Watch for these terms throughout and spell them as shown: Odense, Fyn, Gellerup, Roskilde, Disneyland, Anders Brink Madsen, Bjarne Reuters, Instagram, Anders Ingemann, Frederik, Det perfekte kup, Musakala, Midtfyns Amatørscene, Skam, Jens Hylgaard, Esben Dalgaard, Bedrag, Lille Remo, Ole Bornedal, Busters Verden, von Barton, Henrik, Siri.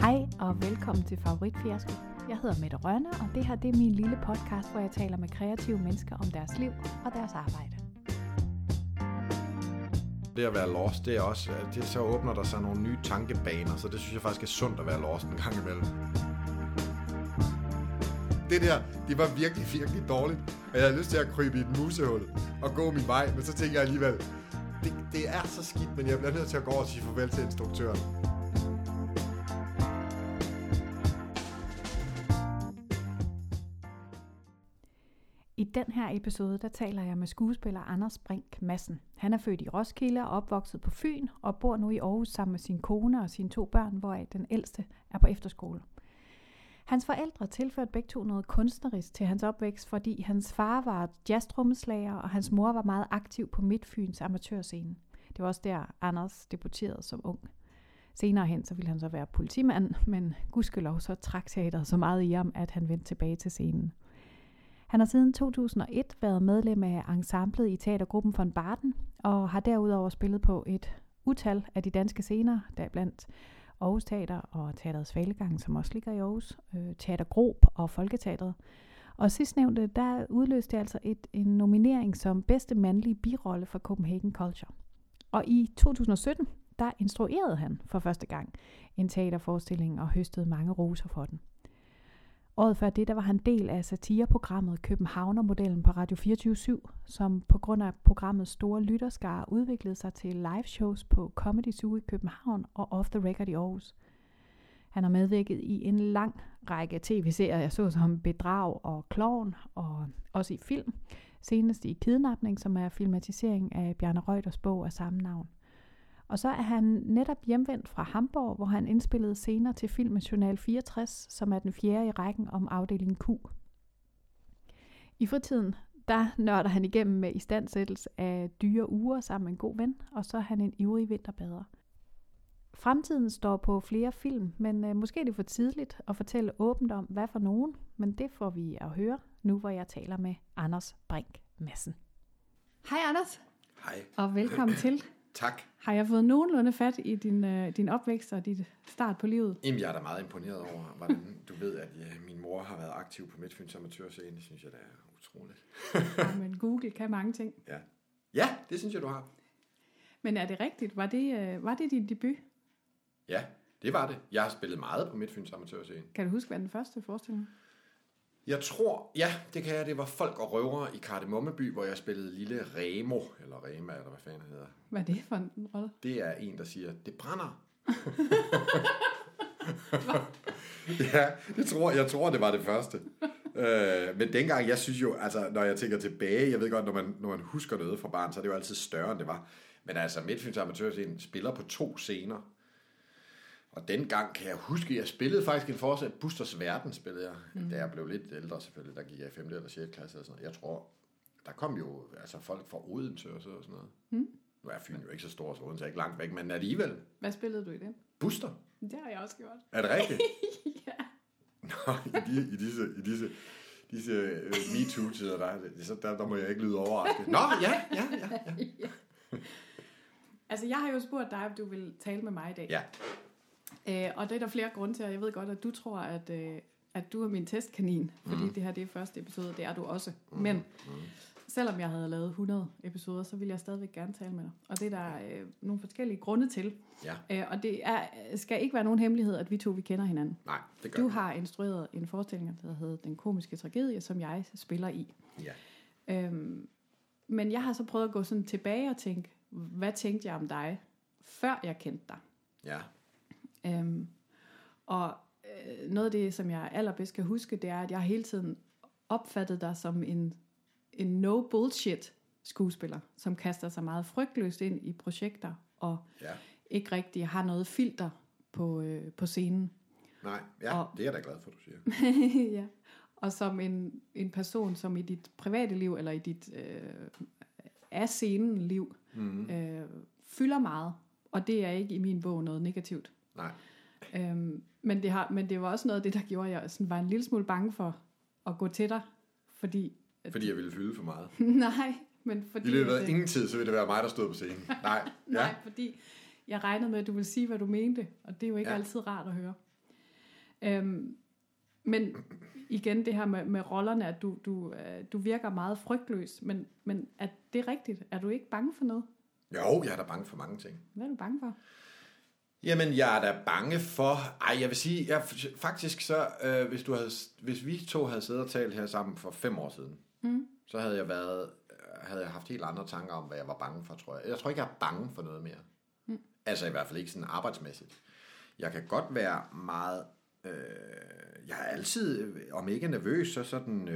Hej og velkommen til Favoritfiasko. Jeg hedder Mette Rønne, og det her er min lille podcast, hvor jeg taler med kreative mennesker om deres liv og deres arbejde. Det at være lost, det er også, det så åbner der sig nogle nye tankebaner, så det synes jeg faktisk er sundt at være lost en gang imellem. Det der, det var virkelig, virkelig dårligt, og jeg havde lyst til at krybe i et musehul og gå min vej, men så tænker jeg alligevel, det er så skidt, men jeg bliver nødt til at gå og sige farvel til instruktøren. I den her episode, der taler jeg med skuespiller Anders Brink Madsen. Han er født i Roskilde og opvokset på Fyn og bor nu i Aarhus sammen med sin kone og sine to børn, hvoraf den ældste er på efterskole. Hans forældre tilførte begge to noget kunstnerisk til hans opvækst, fordi hans far var jazztrommeslager og hans mor var meget aktiv på Midtfyns Amatørscene. Det var også der, Anders debuterede som ung. Senere hen så ville han så være politimand, men gudskelov så trak teateret så meget i ham, at han vendte tilbage til scenen. Han har siden 2001 været medlem af ensemblet i teatergruppen von Barton, og har derudover spillet på et utal af de danske scener, deriblandt Aarhus Teater og Teaterets Valegang, som også ligger i Aarhus, Teatergrop og Folketeateret. Og sidstnævnte, der udløste altså en nominering som bedste mandlige birolle for Copenhagen Culture. Og i 2017, der instruerede han for første gang en teaterforestilling og høstede mange roser for den. Året før det, der var han del af satireprogrammet Københavner-modellen på Radio 24-7, som på grund af programmets store lytterskare udviklede sig til liveshows på Comedy Zoo i København og Off the Record i Aarhus. Han har medvirket i en lang række tv-serier, såsom Bedrag og Klovn, og også i film. Senest i Kidnapning, som er filmatisering af Bjarne Reuters bog af samme navn. Og så er han netop hjemvendt fra Hamburg, hvor han indspillede scener til filmen Journal 64, som er den fjerde i rækken om Afdelingen Q. I fritiden, der nørder han igennem med istandsættelse af dyre uger sammen med en god ven, og så er han en ivrig vinterbader. Fremtiden står på flere film, men måske er det for tidligt at fortælle åbent om, hvad for nogen, men det får vi at høre nu, hvor jeg taler med Anders Brink Madsen. Hej Anders. Hej. Og velkommen til. Tak. Har jeg fået nogenlunde fat i din opvækst og dit start på livet? Jamen, jeg er da meget imponeret over, hvordan du ved, at min mor har været aktiv på Midtfyns Amatørscene. Det synes jeg, der er utroligt. Men Google kan mange ting. Ja, det synes jeg, du har. Men er det rigtigt? Var det din debut? Ja, det var det. Jeg har spillet meget på Midtfyns Amatørscene. Kan du huske, hvad den første forestilling? Jeg tror, ja, det kan jeg. Det var Folk og Røvere i Kardemommeby, hvor jeg spillede Lille Remo, eller Rema, eller hvad fanden hedder. Hvad er det for en rolle? Det er en, der siger, det brænder. Ja, jeg tror, det var det første. Men dengang, jeg synes jo, altså, når jeg tænker tilbage, jeg ved godt, når man husker noget fra barn, så er det jo altid større, end det var. Men altså, Midtfyns Amatørscene spiller på 2 scener. Og dengang kan jeg huske, at jeg spillede faktisk en forestilling, Busters Verden spillede jeg, da jeg blev lidt ældre selvfølgelig, der gik jeg i 5. eller 6. klasse og sådan noget. Jeg tror, der kom jo altså folk fra Odense og sådan noget. Mm. Nu er Fyn jo ikke så stor, så Odense er ikke langt væk, men alligevel. Hvad spillede du i den? Buster. Det har jeg også gjort. Er det rigtigt? Ja. Nå, i disse MeToo-tider, der må jeg ikke lyde overrasket. Nå, ja. Altså, jeg har jo spurgt dig, om du vil tale med mig i dag. Ja. Og det er der flere grunde til, og jeg ved godt, at du tror, at du er min testkanin, fordi det her det er første episode, det er du også. Men selvom jeg havde lavet 100 episoder, så ville jeg stadigvæk gerne tale med dig. Og det er der nogle forskellige grunde til. Ja. Og det skal ikke være nogen hemmelighed, at vi to vi kender hinanden. Nej, det gør du har instrueret en forestilling, der hedder Den Komiske Tragedie, som jeg spiller i. Ja. Men jeg har så prøvet at gå sådan tilbage og tænke, hvad tænkte jeg om dig, før jeg kendte dig? Ja. Noget af det, som jeg allerbedst kan huske, det er, at jeg hele tiden opfattede dig som en no bullshit skuespiller, som kaster sig meget frygtløst ind i projekter og ikke rigtig har noget filter på scenen. Nej, det er jeg da glad for, du siger. Ja. Og som en person, som i dit private liv eller i dit af scenen liv fylder meget, og det er ikke i min bog noget negativt. Nej. Men det var også noget af det, der gjorde, at jeg sådan var en lille smule bange for at gå til dig. Fordi jeg ville fylde for meget. Nej, men fordi... I løbet af ingen tid, så ville det være mig, der stod på scenen. Nej, fordi jeg regnede med, at du ville sige, hvad du mente. Og det er jo ikke altid rart at høre. Men igen det her med rollerne, at du virker meget frygtløs, men er det rigtigt? Er du ikke bange for noget? Jo, jeg er da bange for mange ting. Hvad er du bange for? Jamen, jeg er da bange for... Ej, jeg vil sige, faktisk så, hvis vi to havde siddet og talt her sammen for 5 år siden, så havde jeg haft helt andre tanker om, hvad jeg var bange for, tror jeg. Jeg tror ikke, jeg er bange for noget mere. Altså i hvert fald ikke sådan arbejdsmæssigt. Jeg kan godt være meget... jeg er altid, om ikke nervøs, så sådan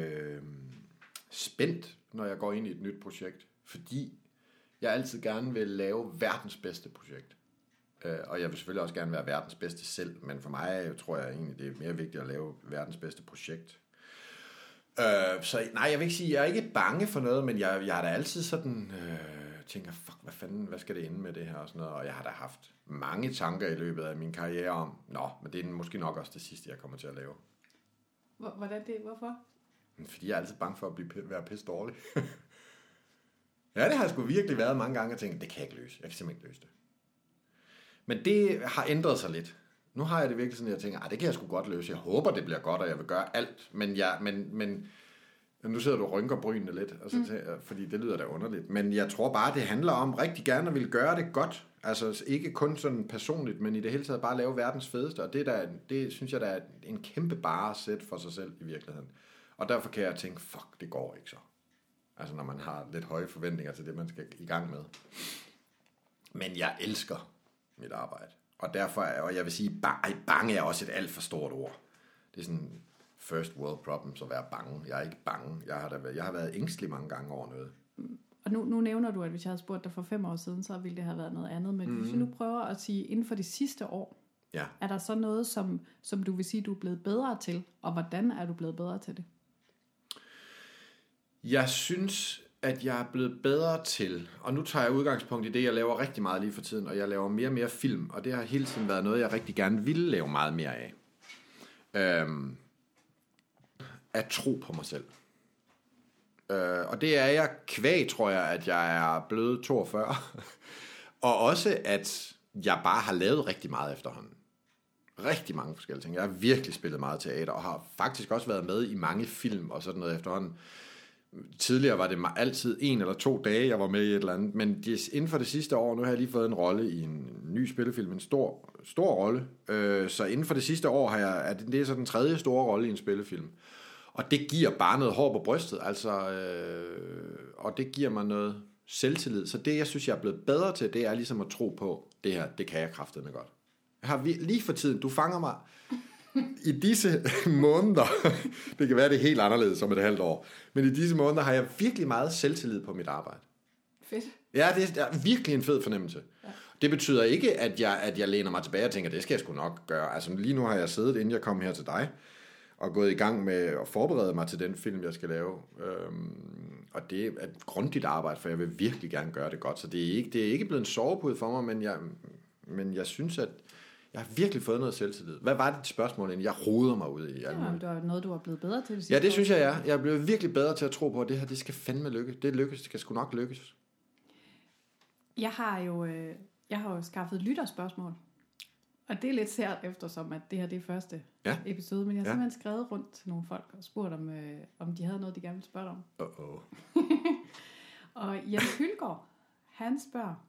spændt, når jeg går ind i et nyt projekt. Fordi jeg altid gerne vil lave verdens bedste projekt. Og jeg vil selvfølgelig også gerne være verdens bedste selv, men for mig tror jeg egentlig, det er mere vigtigt at lave verdens bedste projekt. Så nej, jeg vil ikke sige, jeg er ikke bange for noget, men jeg er da altid sådan... tænker, fuck, hvad fanden, hvad skal det ende med det her og sådan noget, og jeg har da haft mange tanker i løbet af min karriere om, men det er måske nok også det sidste, jeg kommer til at lave. Hvorfor? Fordi jeg er altid bange for at være pisse dårlig. Ja, det har sgu virkelig været mange gange, og tænkt, det kan jeg ikke løse, jeg kan simpelthen ikke løse det. Men det har ændret sig lidt. Nu har jeg det virkelig sådan, at jeg tænker, det kan jeg sgu godt løse, jeg håber, det bliver godt, og jeg vil gøre alt, men nu sidder du og rynker brynene lidt, og så fordi det lyder da underligt. Men jeg tror bare, det handler om rigtig gerne at ville gøre det godt. Altså ikke kun sådan personligt, men i det hele taget bare lave verdens fedeste. Og det synes jeg, der er en kæmpe bare sæt for sig selv i virkeligheden. Og derfor kan jeg tænke, fuck, det går ikke så. Altså når man har lidt høje forventninger til det, man skal i gang med. Men jeg elsker mit arbejde. Og derfor, og jeg vil sige, bange er også et alt for stort ord. Det er sådan... First world problems at være bange. Jeg er ikke bange. Jeg har været ængstelig mange gange over noget. Og nu nævner du, at hvis jeg havde spurgt dig for 5 år siden, så ville det have været noget andet. Men hvis vi nu prøver at sige, inden for de sidste år, er der så noget, som du vil sige, du er blevet bedre til? Og hvordan er du blevet bedre til det? Jeg synes, at jeg er blevet bedre til, og nu tager jeg udgangspunkt i det, jeg laver rigtig meget lige for tiden, og jeg laver mere og mere film, og det har hele tiden været noget, jeg rigtig gerne ville lave meget mere af. At tro på mig selv. Og det er jeg kvæg, tror jeg, at jeg er blevet 42. Og også, at jeg bare har lavet rigtig meget efterhånden. Rigtig mange forskellige ting. Jeg har virkelig spillet meget teater, og har faktisk også været med i mange film og sådan noget efterhånden. Tidligere var det altid 1 eller 2 dage, jeg var med i et eller andet. Men inden for det sidste år, nu har jeg lige fået en rolle i en ny spillefilm, en stor rolle. Så inden for det sidste år det er så den 3. store rolle i en spillefilm. Og det giver bare noget hår på brystet, altså, og det giver mig noget selvtillid. Så det, jeg synes, jeg er blevet bedre til, det er ligesom at tro på, det her, det kan jeg kraftedeme godt. Jeg har lige for tiden, du fanger mig i disse måneder, det kan være, det er helt anderledes om et halvt år, men i disse måneder har jeg virkelig meget selvtillid på mit arbejde. Fedt. Ja, det er virkelig en fed fornemmelse. Ja. Det betyder ikke, at jeg læner mig tilbage og tænker, det skal jeg sgu nok gøre. Altså lige nu har jeg siddet, inden jeg kom her til dig, og gået i gang med at forberede mig til den film, jeg skal lave. Og det er et grundigt arbejde, for jeg vil virkelig gerne gøre det godt. Så det er ikke blevet en sovepude for mig, men jeg synes, at jeg har virkelig fået noget selvtillid. Hvad var det spørgsmål, inden jeg roder mig ud i? Ja, det var noget, du var blevet bedre til. Ja, det synes jeg, jeg er. Jeg er blevet virkelig bedre til at tro på, at det her, det skal fandme lykkes. Det skal sgu nok lykkes. Jeg har jo skaffet lytterspørgsmål. Og det er lidt sært, eftersom at det her det er første episode, men jeg har simpelthen skrevet rundt til nogle folk og spurgt, om de havde noget, de gerne ville spørge om. Og Jens Hylgaard, han spørger,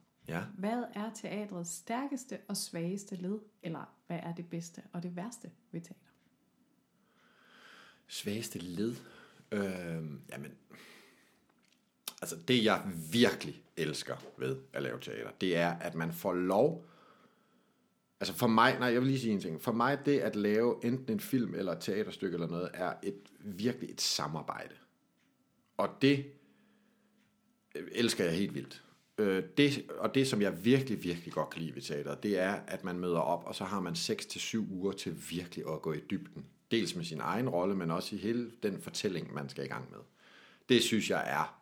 hvad er teatrets stærkeste og svageste led, eller hvad er det bedste og det værste ved teater? Svageste led? Altså det jeg virkelig elsker ved at lave teater, det er, at man får lov... Altså for mig, jeg vil lige sige en ting. For mig, det at lave enten en film eller et teaterstykke eller noget, er virkelig et samarbejde. Og det elsker jeg helt vildt. Det, som jeg virkelig, virkelig godt kan lide ved teateret, det er, at man møder op, og så har man 6 til 7 uger til virkelig at gå i dybden. Dels med sin egen rolle, men også i hele den fortælling, man skal i gang med. Det synes jeg er.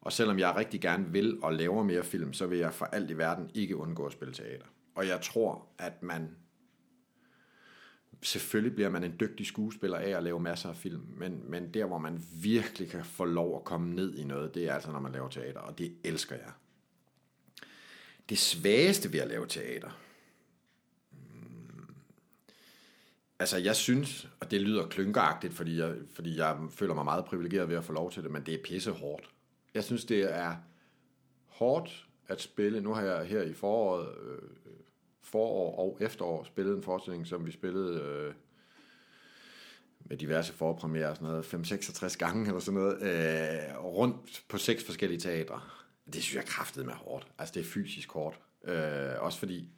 Og selvom jeg rigtig gerne vil og laver mere film, så vil jeg for alt i verden ikke undgå at spille teater. Og jeg tror, at man... Selvfølgelig bliver man en dygtig skuespiller af at lave masser af film, men der, hvor man virkelig kan få lov at komme ned i noget, det er altså, når man laver teater, og det elsker jeg. Det svageste ved at lave teater... Altså, jeg synes, og det lyder klynkeragtigt, fordi jeg føler mig meget privilegeret ved at få lov til det, men det er pisse hårdt. Jeg synes, det er hårdt at spille. Nu har jeg her i forår og efterår spillet en forestilling, som vi spillede med diverse forpremierer og sådan noget, 5-66 gange eller sådan noget, rundt på 6 forskellige teatre. Det synes jeg kraftedeme er hårdt. Altså, det er fysisk hårdt. Også fordi,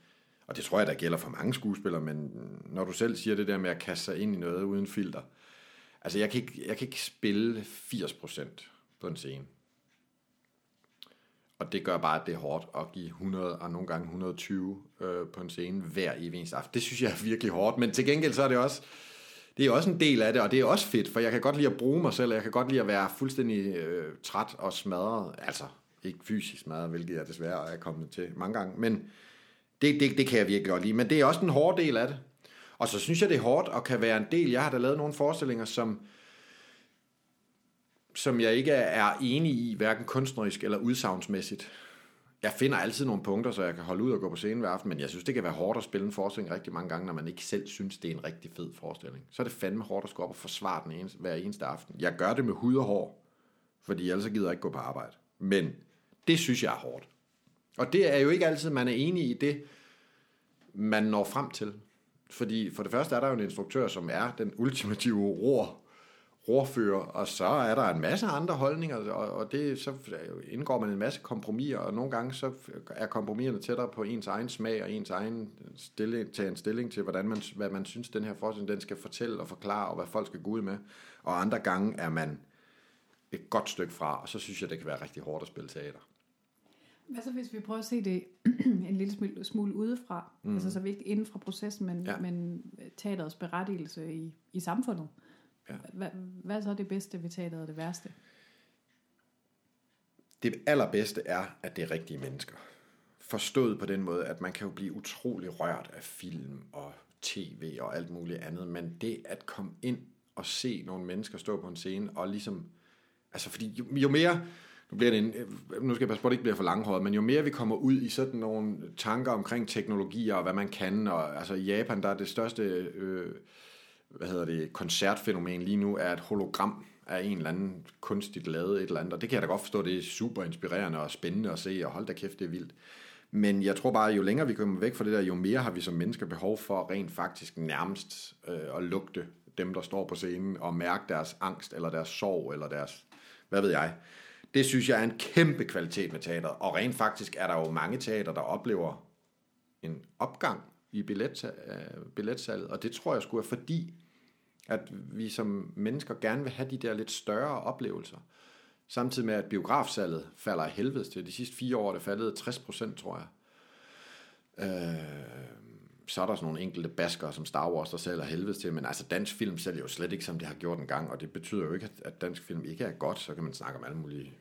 og det tror jeg, der gælder for mange skuespillere, men når du selv siger det der med at kaste sig ind i noget uden filter, altså jeg kan ikke spille 80% på en scene. Og det gør bare, at det er hårdt at give 100 og nogle gange 120 på en scene hver evig eneste aften. Det synes jeg er virkelig hårdt, men til gengæld så er det også, det er også en del af det, og det er også fedt, for jeg kan godt lide at bruge mig selv, og jeg kan godt lide at være fuldstændig træt og smadret, altså ikke fysisk smadret, hvilket jeg desværre er kommet til mange gange, men det kan jeg virkelig godt lide, men det er også en hård del af det. Og så synes jeg, det er hårdt og kan være en del. Jeg har da lavet nogle forestillinger, som jeg ikke er enig i, hverken kunstnerisk eller udsagnsmæssigt. Jeg finder altid nogle punkter, så jeg kan holde ud og gå på scenen hver aften, men jeg synes, det kan være hårdt at spille en forestilling rigtig mange gange, når man ikke selv synes, det er en rigtig fed forestilling. Så er det fandme hårdt at gå op og forsvare den hver eneste aften. Jeg gør det med hud og hår, fordi ellers gider jeg ikke gå på arbejde. Men det synes jeg er hårdt. Og det er jo ikke altid, man er enig i det, man når frem til. Fordi for det første er der jo en instruktør, som er den ultimative rorfører, og så er der en masse andre holdninger, og det, så indgår man en masse kompromiser, og nogle gange så er kompromiserne tættere på ens egen smag, og ens egen stilling til, hvad man synes, den her forestilling, den skal fortælle og forklare, og hvad folk skal gå ud med. Og andre gange er man et godt stykke fra, og så synes jeg, det kan være rigtig hårdt at spille teater. Hvad så hvis vi prøver at se det en lille smule udefra, altså så vi ikke inden fra processen, men teaterets berettigelse i samfundet? Ja. Hvad så er det bedste ved teateret og det værste? Det allerbedste er, at det er rigtige mennesker. Forstået på den måde, at man kan jo blive utrolig rørt af film og tv og alt muligt andet, men det at komme ind og se nogle mennesker stå på en scene og ligesom, altså fordi jo mere... Nu skal jeg passe på, at det ikke bliver for langhåret, men jo mere vi kommer ud i sådan nogle tanker omkring teknologier og hvad man kan, og altså i Japan, der er det største koncertfænomen lige nu, er et hologram af en eller anden kunstigt lavet et eller andet, og det kan jeg da godt forstå, det er super inspirerende og spændende at se, og hold da kæft, det er vildt. Men jeg tror bare, at jo længere vi kommer væk fra det der, jo mere har vi som mennesker behov for rent faktisk nærmest at lugte dem, der står på scenen, og mærke deres angst, eller deres sorg, eller deres, hvad ved jeg. Det synes jeg er en kæmpe kvalitet med teateret, og rent faktisk er der jo mange teater, der oplever en opgang i billetsalget, og det tror jeg sgu er fordi, at vi som mennesker gerne vil have de der lidt større oplevelser, samtidig med at biografsalget falder af helvedes til. De sidste 4 år er det faldet 60%, tror jeg. Så er der sådan nogle enkelte baskere som Star Wars, der sælger helvedes til, men altså dansk film sælger jo slet ikke, som det har gjort en gang, og det betyder jo ikke, at dansk film ikke er godt, så kan man snakke om alle mulige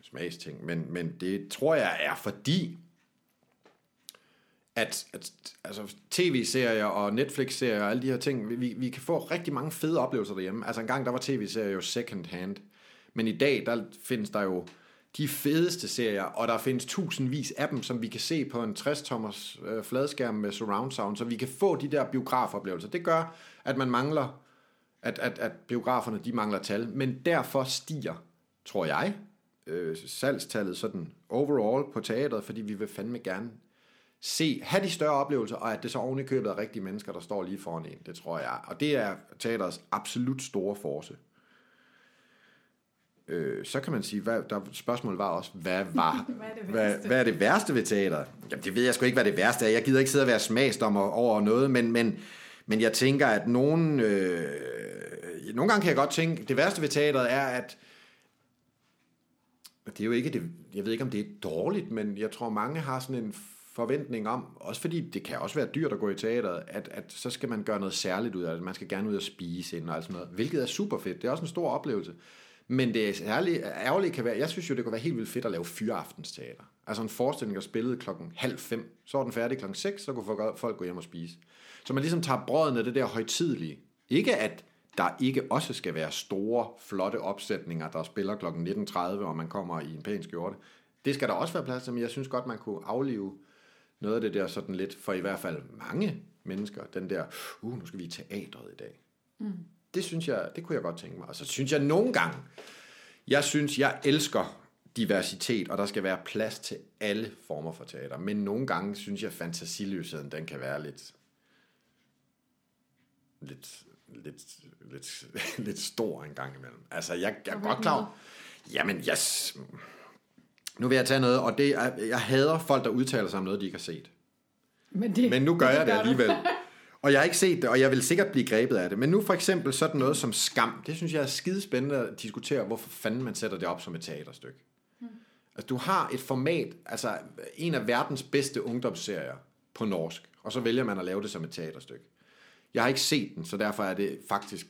smagsting, men det tror jeg er fordi, at altså tv-serier og Netflix-serier og alle de her ting, vi kan få rigtig mange fede oplevelser derhjemme. Altså engang der var tv-serier jo second hand, men i dag der findes der jo de fedeste serier, og der findes tusindvis af dem, som vi kan se på en 60-tommers fladskærm med surround sound, så vi kan få de der biografoplevelser. Det gør, at man mangler, at biograferne de mangler tal, men derfor stiger, tror jeg, salgstallet sådan overall på teateret, fordi vi vil fandme gerne have de større oplevelser, og at det så oven i købet er rigtige mennesker, der står lige foran en, det tror jeg. Og det er teaterets absolut store force. Så kan man sige, spørgsmålet var også, hvad er det værste ved teater? Jamen, det ved jeg sgu ikke, hvad det værste er. Jeg gider ikke sidde og være smagsdommer over noget, men jeg tænker, at nogle gange kan jeg godt tænke, det værste ved teateret er, at det er jo ikke det, jeg ved ikke, om det er dårligt, men jeg tror, mange har sådan en forventning om, også fordi det kan også være dyrt at gå i teateret, at så skal man gøre noget særligt ud af det. Man skal gerne ud og spise ind og alt sådan noget, hvilket er super fedt. Det er også en stor oplevelse. Men det ærgerlige kan være, jeg synes jo, det kunne være helt vildt fedt at lave fyreaftensteater. Altså en forestilling, der spillede 4:30, så var den færdig 6:00, så kunne folk gå hjem og spise. Så man ligesom tager brødene af det der højtidelige. Ikke at der ikke også skal være store, flotte opsætninger, der spiller 19:30, og man kommer i en pæn skjorte. Det skal der også være plads til, men jeg synes godt, man kunne aflive noget af det der sådan lidt, for i hvert fald mange mennesker. Den der, nu skal vi i teatret i dag. Mm. Det synes jeg, det kunne jeg godt tænke mig. Og så synes jeg nogle gange, jeg elsker diversitet, og der skal være plads til alle former for teater. Men nogle gange synes jeg, fantasiløsheden, den kan være lidt stor en gang imellem. Altså, jeg er godt klar. Jamen, yes. Nu vil jeg tage noget, og det er, jeg hader folk, der udtaler sig om noget, de ikke har set. Men nu gør jeg det alligevel. Og jeg har ikke set det, og jeg vil sikkert blive grebet af det. Men nu for eksempel sådan noget som Skam. Det synes jeg er skidespændende at diskutere, hvorfor fanden man sætter det op som et teaterstykke. Altså, du har et format, altså en af verdens bedste ungdomsserier på norsk, og så vælger man at lave det som et teaterstykke. Jeg har ikke set den, så derfor er det faktisk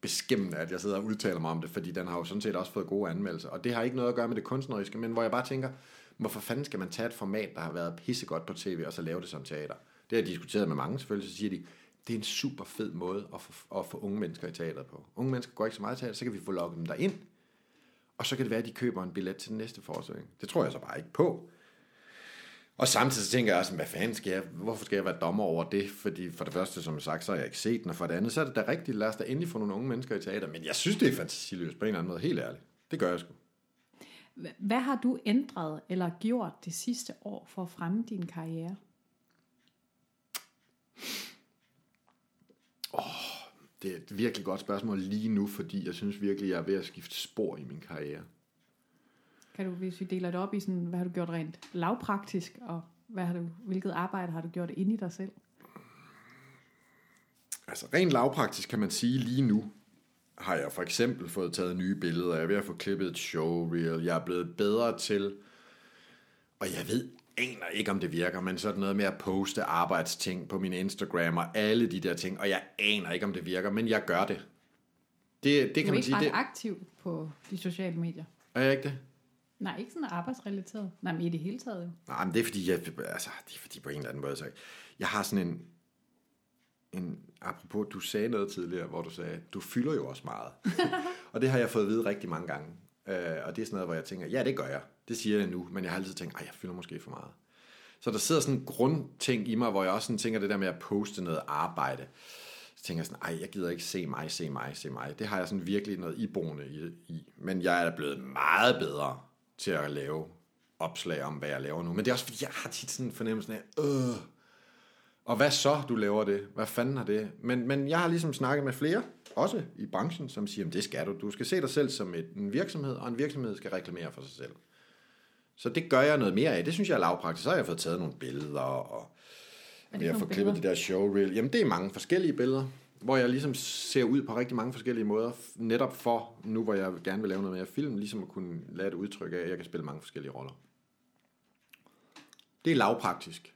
beskæmmende, at jeg sidder og udtaler mig om det, fordi den har jo sådan set også fået gode anmeldelser. Og det har ikke noget at gøre med det kunstneriske, men hvor jeg bare tænker, hvorfor fanden skal man tage et format, der har været pissegodt på tv, og så lave det som teater? Det har jeg diskuteret med mange selvfølgelig, så siger de, det er en super fed måde at få unge mennesker i teateret på. Unge mennesker går ikke så meget i teater, så kan vi få lukket dem derind, og så kan det være, at de køber en billet til den næste forestilling. Det tror jeg så bare ikke på. Og samtidig så tænker jeg også, hvad fanden skal jeg, hvorfor skal jeg være dommer over det? Fordi for det første, som jeg sagt, så har jeg ikke set den, og for det andet, så er det da rigtigt, lad os da endelig få nogle unge mennesker i teater. Men jeg synes, det er fantasiløst på en eller anden måde, helt ærligt. Det gør jeg sgu. Hvad har du ændret eller gjort det sidste år for at fremme din karriere? Det er et virkelig godt spørgsmål lige nu, fordi jeg synes virkelig, jeg er ved at skifte spor i min karriere. Kan du, hvis vi deler det op i sådan, hvad har du gjort rent lavpraktisk, og hvilket arbejde har du gjort inde i dig selv? Altså rent lavpraktisk kan man sige lige nu, har jeg for eksempel fået taget nye billeder, jeg er ved at få klippet et showreel, jeg er blevet bedre til, og jeg aner ikke, om det virker, men sådan noget med at poste arbejdsting på min Instagram og alle de der ting, og jeg aner ikke, om det virker, men jeg gør det. Det kan man sige, det. Du er ikke ret aktiv på de sociale medier. Er jeg ikke det? Nej, ikke sådan arbejdsrelateret. Nej, men i det hele taget jo. Nej, men det er fordi, det er fordi på en eller anden måde, så jeg har sådan en apropos, du sagde noget tidligere, hvor du sagde, du fylder jo også meget. Og det har jeg fået at vide rigtig mange gange. Og det er sådan noget, hvor jeg tænker, ja, det gør jeg. Det siger jeg nu, men jeg har altid tænkt, jeg fylder måske for meget. Så der sidder sådan en grundting i mig, hvor jeg også sådan tænker det der med at poste noget arbejde. Så tænker jeg sådan, jeg gider ikke se mig. Det har jeg sådan virkelig noget iboende i. Men jeg er blevet meget bedre til at lave opslag om, hvad jeg laver nu. Men det er også fordi, jeg har tit sådan en fornemmelse af, og hvad så, du laver det? Hvad fanden har det? Men jeg har ligesom snakket med flere, også i branchen, som siger, det skal du. Du skal se dig selv som en virksomhed, og en virksomhed skal reklamere for sig selv. Så det gør jeg noget mere af. Det synes jeg er lavpraktisk. Så har jeg fået taget nogle billeder, og jeg har fået klippet det der showreel. Jamen, det er mange forskellige billeder, hvor jeg ligesom ser ud på rigtig mange forskellige måder. Netop for, nu hvor jeg gerne vil lave noget mere film, ligesom at kunne lade et udtryk af, at jeg kan spille mange forskellige roller. Det er lavpraktisk.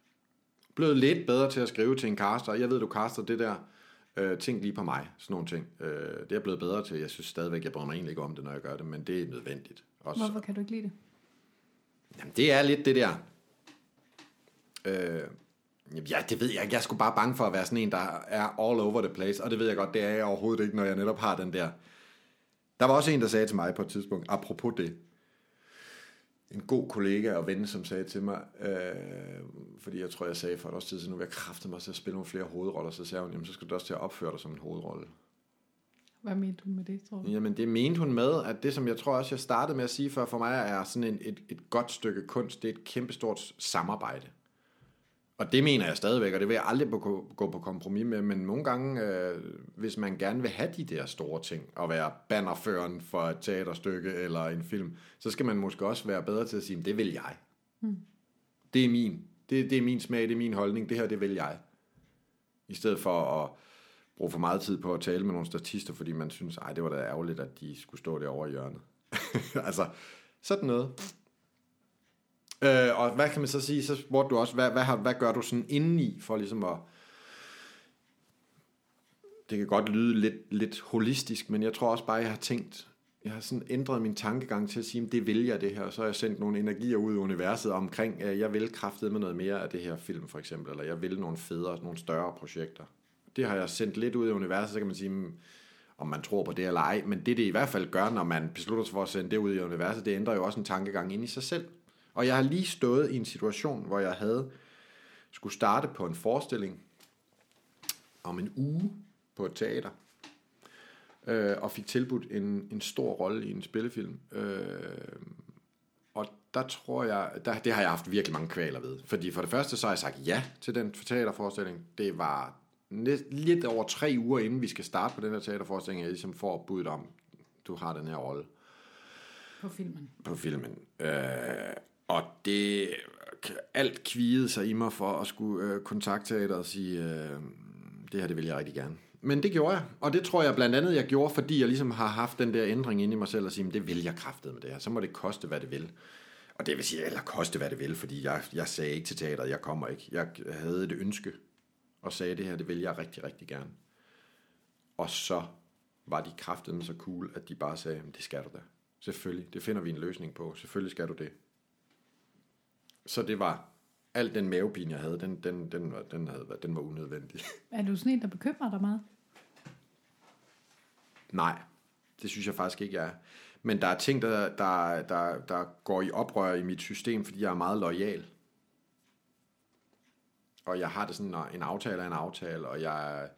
Blevet lidt bedre til at skrive til en caster. Jeg ved, du caster det der ting lige på mig. Sådan nogle ting. Det er blevet bedre til. Jeg synes stadigvæk, jeg bryder mig egentlig ikke om det, når jeg gør det, men det er nødvendigt. Også. Hvorfor kan du ikke lide det? Jamen, det er lidt det der. Det ved jeg. Jeg er sgu bare bange for at være sådan en, der er all over the place. Og det ved jeg godt, det er jeg overhovedet ikke, når jeg netop har den der. Der var også en, der sagde til mig på et tidspunkt, apropos det. En god kollega og ven, som sagde til mig, fordi jeg tror, jeg sagde for et års tid siden, nu vil jeg kræfte mig til at spille nogle flere hovedroller, så sagde hun, jamen så skal du også til at opføre dig som en hovedrolle. Hvad mente hun med det, tror du? Jamen det mente hun med, at det som jeg tror også, jeg startede med at sige før, for mig er sådan et godt stykke kunst, det er et kæmpestort samarbejde. Og det mener jeg stadigvæk, og det vil jeg aldrig gå på kompromis med, men nogle gange, hvis man gerne vil have de der store ting, og være bannerføreren for et teaterstykke eller en film, så skal man måske også være bedre til at sige, det vil jeg. Det er min. Det er min smag, det er min holdning, det her, det vil jeg. I stedet for at bruge for meget tid på at tale med nogle statister, fordi man synes, det var da ærgerligt, at de skulle stå derovre i hjørnet. Altså, sådan noget. Og hvad kan man så sige, så spurgte du også, hvad gør du sådan indeni, for ligesom at, det kan godt lyde lidt holistisk, men jeg tror også bare, jeg har sådan ændret min tankegang til at sige, det vil jeg det her, og så har jeg sendt nogle energier ud i universet omkring, jeg vil kraftede med noget mere af det her film for eksempel, eller jeg vil nogle federe, nogle større projekter. Det har jeg sendt lidt ud i universet, så kan man sige, om man tror på det eller ej, men det i hvert fald gør, når man beslutter sig for at sende det ud i universet, det ændrer jo også en tankegang ind i sig selv. Og jeg har lige stået i en situation, hvor jeg skulle starte på en forestilling, om en uge på et teater, og fik tilbudt en stor rolle i en spillefilm. Og der tror jeg, det har jeg haft virkelig mange kvaler ved. Fordi for det første, så har jeg sagt ja til den teaterforestilling. Det var lidt over 3 uger, inden vi skal starte på den her teaterforestilling, jeg ligesom får budet om, du har den her rolle. På filmen. Og det alt kvigede sig i mig for at skulle kontakte teateret og sige, det her, det vil jeg rigtig gerne. Men det gjorde jeg, og det tror jeg blandt andet, jeg gjorde, fordi jeg ligesom har haft den der ændring inde i mig selv og sige, det vil jeg kraftedeme med det her, så må det koste, hvad det vil. Og det vil sige, eller koste, hvad det vil, fordi jeg sagde ikke til teateret, jeg kommer ikke. Jeg havde et ønske og sagde, det her, det vil jeg rigtig, rigtig gerne. Og så var de kraftedeme så cool, at de bare sagde, det skal du da. Selvfølgelig, det finder vi en løsning på, selvfølgelig skal du det. Så det var al den mavepine, jeg havde, den var unødvendig. Er du sådan en, der bekymrer dig meget? Nej, det synes jeg faktisk ikke, jeg er. Men der er ting, der går i oprør i mit system, fordi jeg er meget loyal. Og jeg har det sådan, en aftale er en aftale, og jeg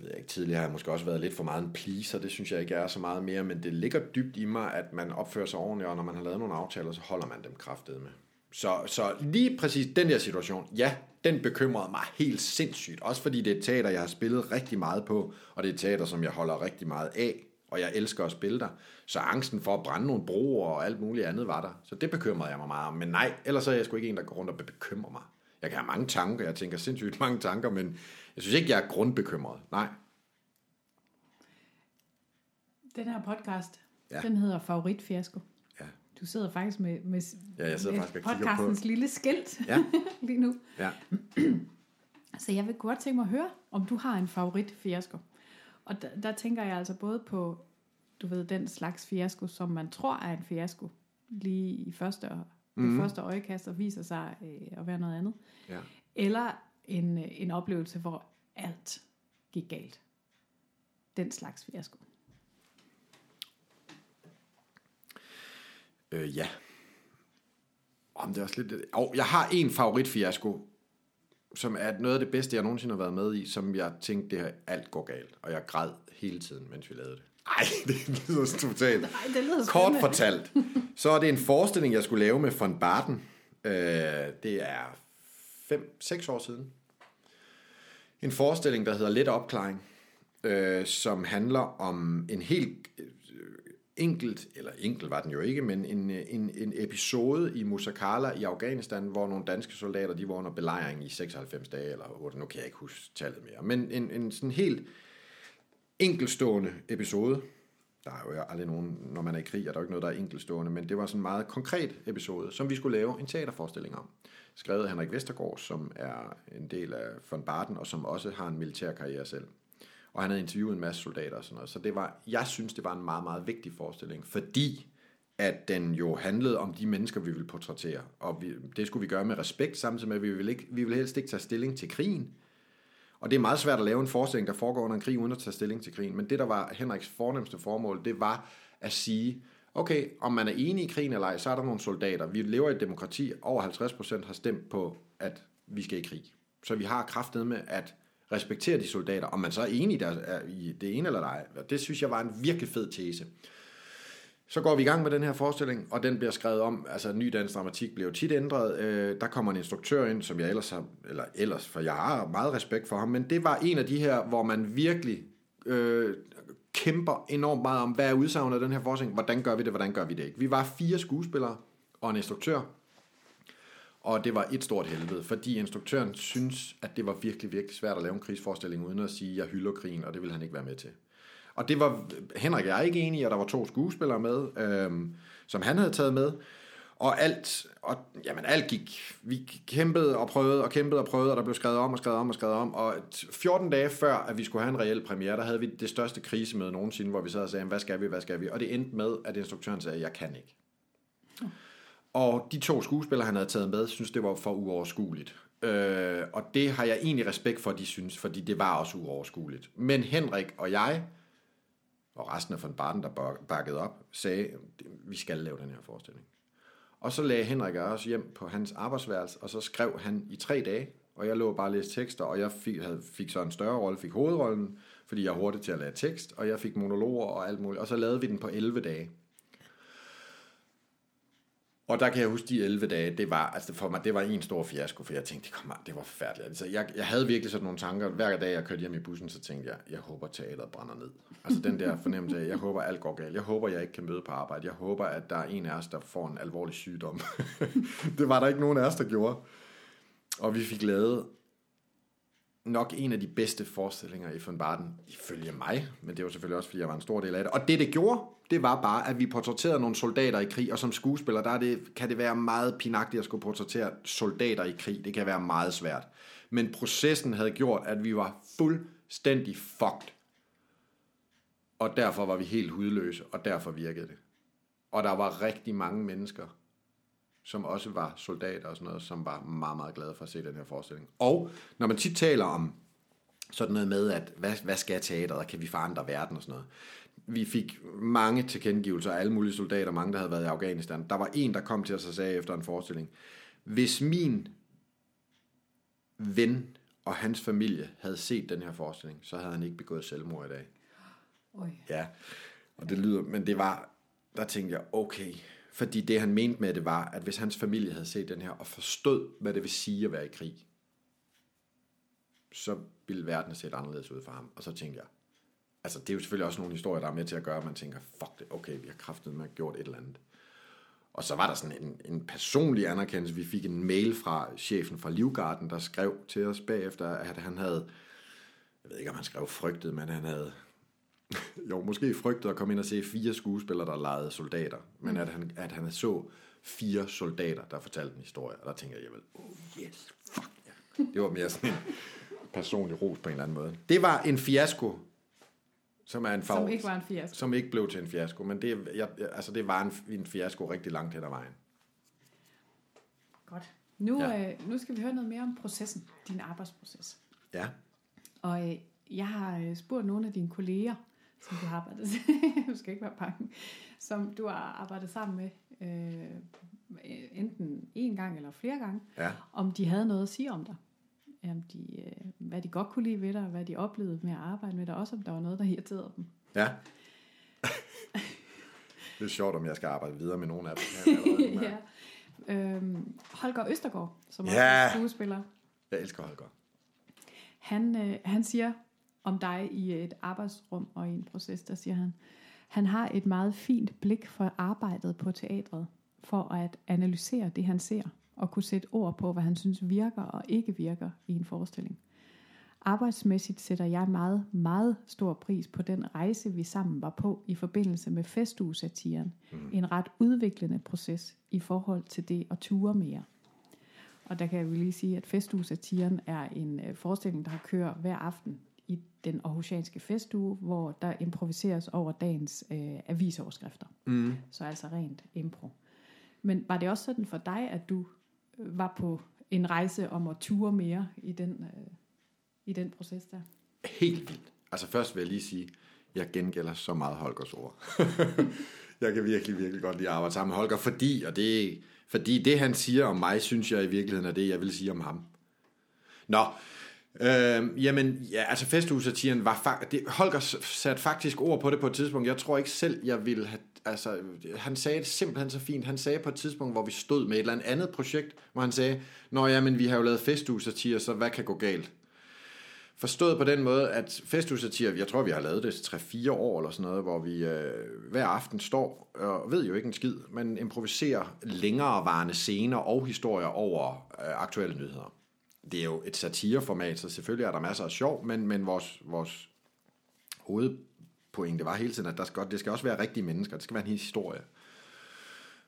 ved ikke, tidligere har jeg måske også været lidt for meget en pleaser, det synes jeg ikke er så meget mere, men det ligger dybt i mig, at man opfører sig ordentligt, og når man har lavet nogle aftaler, så holder man dem kraftedeme med. Så lige præcis den der situation, ja, den bekymrede mig helt sindssygt, også fordi det er et teater, jeg har spillet rigtig meget på, og det er et teater, som jeg holder rigtig meget af, og jeg elsker at spille der, så angsten for at brænde nogle broer og alt muligt andet var der, så det bekymrede jeg mig meget om, men nej, ellers er jeg sgu ikke en, der går rundt og bekymrer mig. Jeg kan have mange tanker, jeg tænker sindssygt mange tanker, men jeg synes ikke, jeg er grundbekymret. Nej. Den her podcast, Den hedder Favoritfiasko. Ja. Du sidder faktisk med podcastens lille skilt lige nu. Ja. Så jeg vil godt tænke mig at høre, om du har en favoritfiasko. Og der tænker jeg altså både på, du ved, den slags fiasko, som man tror er en fiasko, lige i første år. Det første øjekast og viser sig at være noget andet. Ja. Eller en oplevelse, hvor alt gik galt. Den slags fiasko. Ja. Det er også lidt... Jeg har en favoritfiasko, som er noget af det bedste, jeg nogensinde har været med i, som jeg tænkte, det her alt går galt. Og jeg græd hele tiden, mens vi lavede det. Ej, det lyder så totalt. Kort fortalt. Så er det en forestilling, jeg skulle lave med von Barton. Det er 5-6 år siden. En forestilling, der hedder Lidt opklaring, som handler om en helt enkelt var den jo ikke, men en episode i Musakala i Afghanistan, hvor nogle danske soldater, de var under belejring i 96 dage, eller 8, nu kan jeg ikke huske tallet mere, men en sådan helt enkeltstående episode. Der er jo aldrig nogen, når man er i krig, er der jo ikke noget, der er enkeltstående, men det var sådan en meget konkret episode, som vi skulle lave en teaterforestilling om. Skrevet af Henrik Vestergaard, som er en del af von Barton, og som også har en militær karriere selv. Og han havde interviewet en masse soldater og sådan noget, så det var, jeg synes, det var en meget, meget vigtig forestilling, fordi at den jo handlede om de mennesker, vi ville portrættere, og det skulle vi gøre med respekt, samtidig med, at vi ville helst ikke tage stilling til krigen. Og det er meget svært at lave en forestilling, der foregår under en krig, uden at tage stilling til krigen. Men det, der var Henriks fornemste formål, det var at sige, okay, om man er enig i krigen eller ej, så er der nogle soldater. Vi lever i et demokrati, over 50% har stemt på, at vi skal i krig. Så vi har kraftet med at respektere de soldater, om man så er enig i det ene eller ej. Det synes jeg var en virkelig fed tese. Så går vi i gang med den her forestilling, og den bliver skrevet om, altså ny dansk dramatik bliver jo tit ændret, der kommer en instruktør ind, som jeg ellers for jeg har meget respekt for ham, men det var en af de her, hvor man virkelig kæmper enormt meget om, hvad er udsagnet af den her forestilling, hvordan gør vi det, hvordan gør vi det ikke. Vi var 4 skuespillere og en instruktør, og det var et stort helvede, fordi instruktøren synes, at det var virkelig, virkelig svært at lave en krigsforestilling, uden at sige, jeg hylder krigen, og det ville han ikke være med til. Og det var Henrik og jeg ikke enige i, og der var 2 skuespillere med, som han havde taget med. Og alt gik. Vi kæmpede og prøvede og kæmpede og prøvede, og der blev skrevet om. Og 14 dage før, at vi skulle have en reel premiere, der havde vi det største krisemøde nogensinde, hvor vi sad og sagde, hvad skal vi? Og det endte med, at instruktøren sagde, jeg kan ikke. Mm. Og de 2 skuespillere, han havde taget med, synes det var for uoverskueligt. Og det har jeg egentlig respekt for, de synes, fordi det var også uoverskueligt. Men Henrik og jeg... og resten af von Barton, der bakkede op, sagde, vi skal lave den her forestilling. Og så lagde Henrik også hjem på hans arbejdsværelse, og så skrev han i 3 dage, og jeg lå bare og læste tekster, og jeg fik så en større rolle, fik hovedrollen, fordi jeg er hurtig til at lave tekst, og jeg fik monologer og alt muligt, og så lavede vi den på 11 dage. Og der kan jeg huske, de 11 dage, det var, altså for mig, det var en stor fiasko, for jeg tænkte, det var forfærdeligt. Altså, jeg havde virkelig sådan nogle tanker, hver dag jeg kørte hjem i bussen, så tænkte jeg håber teateret brænder ned. Altså den der fornemmelse af, jeg håber alt går galt, jeg håber jeg ikke kan møde på arbejde, jeg håber at der er en af os, der får en alvorlig sygdom. Det var der ikke nogen af os, der gjorde. Og vi fik lavet nok en af de bedste forestillinger i von Barton, ifølge mig, men det var selvfølgelig også, fordi jeg var en stor del af det. Og det gjorde, det var bare, at vi portrætterede nogle soldater i krig, og som skuespiller, kan det være meget pinagtigt at skulle portrættere soldater i krig. Det kan være meget svært. Men processen havde gjort, at vi var fuldstændig fucked. Og derfor var vi helt hudløse, og derfor virkede det. Og der var rigtig mange mennesker, som også var soldater og sådan noget, som var meget, meget glade for at se den her forestilling. Og når man tit taler om sådan noget med, at hvad skal teateret, og kan vi forandre verden og sådan noget. Vi fik mange tilkendegivelser af alle mulige soldater, mange der havde været i Afghanistan. Der var en, der kom til os og sagde efter en forestilling, hvis min ven og hans familie havde set den her forestilling, så havde han ikke begået selvmord i dag. Oj. Ja, og det lyder, men det var, der tænkte jeg, okay. Fordi det, han mente med det, var, at hvis hans familie havde set den her, og forstod, hvad det vil sige at være i krig, så ville verden have set anderledes ud for ham. Og så tænkte jeg, altså det er jo selvfølgelig også nogle historier, der er med til at gøre, at man tænker, fuck det, okay, vi har kraftedeme med at gjort et eller andet. Og så var der sådan en personlig anerkendelse. Vi fik en mail fra chefen fra Livgarden, der skrev til os bagefter, at han havde, jeg ved ikke, om han skrev frygtet, men han havde, jo, måske frygtede at komme ind og se 4 skuespillere, der legede soldater. Men at han så 4 soldater, der fortalte en historie. Og der tænkte jeg, yes, fuck yeah. Det var mere sådan en personlig ros på en eller anden måde. Det var en fiasko, som er en favorit. Som ikke var en fiasko. Som ikke blev til en fiasko. Men det var en fiasko rigtig langt hen ad vejen. Godt. Nu skal vi høre noget mere om processen. Din arbejdsproces. Ja. Og jeg har spurgt nogle af dine kolleger, som du har arbejdet, du skal ikke være bange, som du har arbejdet sammen med enten en gang eller flere gange, ja, om de havde noget at sige om dig, om de, hvad de godt kunne lide ved dig, hvad de oplevede med at arbejde med dig, også om der var noget, der irriterede dem. Ja. Det er sjovt, om jeg skal arbejde videre med nogle af dem. Ja. Holger Østergaard, som også er skuespiller. Jeg elsker Holger. Han siger om dig i et arbejdsrum og i en proces, der siger han, han har et meget fint blik for arbejdet på teatret, for at analysere det, han ser, og kunne sætte ord på, hvad han synes virker og ikke virker i en forestilling. Arbejdsmæssigt sætter jeg meget, meget stor pris på den rejse, vi sammen var på i forbindelse med Festusatiren. En ret udviklende proces i forhold til det at ture mere. Og der kan jeg jo lige sige, at Festusatiren er en forestilling, der kører hver aften i den aarhusianske festuge, hvor der improviseres over dagens avisoverskrifter. Mm. Så altså rent impro. Men var det også sådan for dig, at du var på en rejse om at ture mere i den proces der? Helt vildt. Altså først vil jeg lige sige, jeg gengælder så meget Holgers ord. Jeg kan virkelig, virkelig godt lide at arbejde sammen med Holger, fordi det, han siger om mig, synes jeg i virkeligheden er det, jeg vil sige om ham. Nå, altså Festusatiren var Holger satte faktisk ord på det på et tidspunkt. Jeg tror ikke selv, jeg ville have, altså han sagde det simpelthen så fint. Han sagde på et tidspunkt, hvor vi stod med et eller andet projekt, hvor han sagde, nå ja, men vi har jo lavet Festusatirer, så hvad kan gå galt? Forstået på den måde, at Festusatirer, jeg tror, vi har lavet det 3-4 år eller sådan noget, hvor vi hver aften står, og ved jo ikke en skid, men improviserer længerevarende scener og historier over aktuelle nyheder. Det er jo et satireformat, så selvfølgelig er der masser af sjov, men vores hovedpointe var hele tiden, at det skal også være rigtige mennesker, det skal være en historie.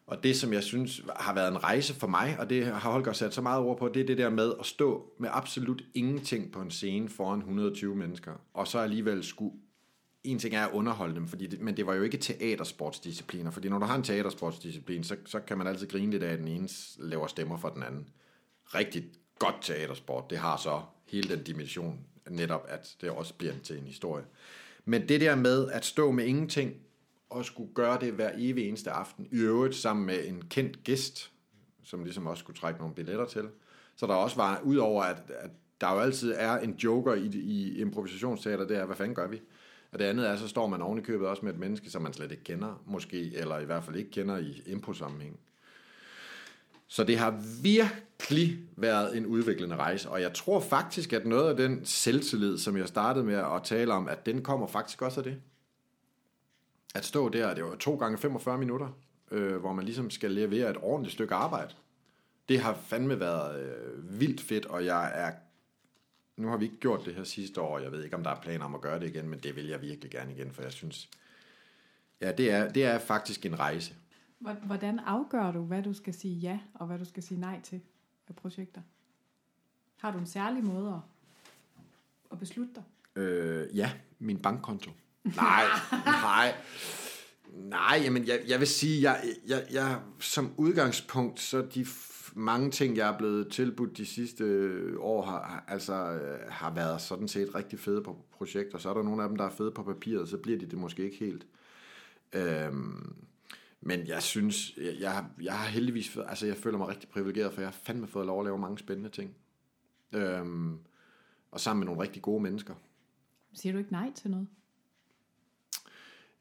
Og det, som jeg synes har været en rejse for mig, og det har Holger sat så meget ord på, det er det der med at stå med absolut ingenting på en scene foran 120 mennesker, og så alligevel skulle, en ting er at underholde dem, men det var jo ikke teatersportsdiscipliner, fordi når du har en teatersportsdisciplin, så kan man altid grine lidt af, at den ene laver stemmer for den anden. Rigtig godt teatersport, det har så hele den dimension, netop at det også bliver til en historie. Men det der med at stå med ingenting, og skulle gøre det hver evig eneste aften, i øvrigt sammen med en kendt gæst, som ligesom også skulle trække nogle billetter til, Så der også var, udover at der jo altid er en joker i improvisationsteater, det er, hvad fanden gør vi? Og det andet er, så står man oven i købet også med et menneske, som man slet ikke kender, måske, eller i hvert fald ikke kender i impro-sammenhæng. Så det har virkelig været en udviklende rejse, og jeg tror faktisk, at noget af den selvtillid, som jeg startede med at tale om, at den kommer faktisk også af det. At stå der, det var 2 gange 45 minutter, hvor man ligesom skal levere et ordentligt stykke arbejde. Det har fandme været vildt fedt, og nu har vi ikke gjort det her sidste år, og jeg ved ikke, om der er planer om at gøre det igen, men det vil jeg virkelig gerne igen, for jeg synes, ja, det er faktisk en rejse. Hvordan afgør du, hvad du skal sige ja, og hvad du skal sige nej til af projekter? Har du en særlig måde at beslutte dig? Ja, min bankkonto. Nej, jamen jeg vil sige, jeg som udgangspunkt, så de mange ting, jeg er blevet tilbudt de sidste år, har været sådan set rigtig fede på projekter. Så er der nogle af dem, der er fede på papiret, så bliver det måske ikke helt. Men jeg synes, jeg har heldigvis, altså jeg føler mig rigtig privilegeret, for jeg har fandme fået lov at lave mange spændende ting. Og sammen med nogle rigtig gode mennesker. Siger du ikke nej til noget?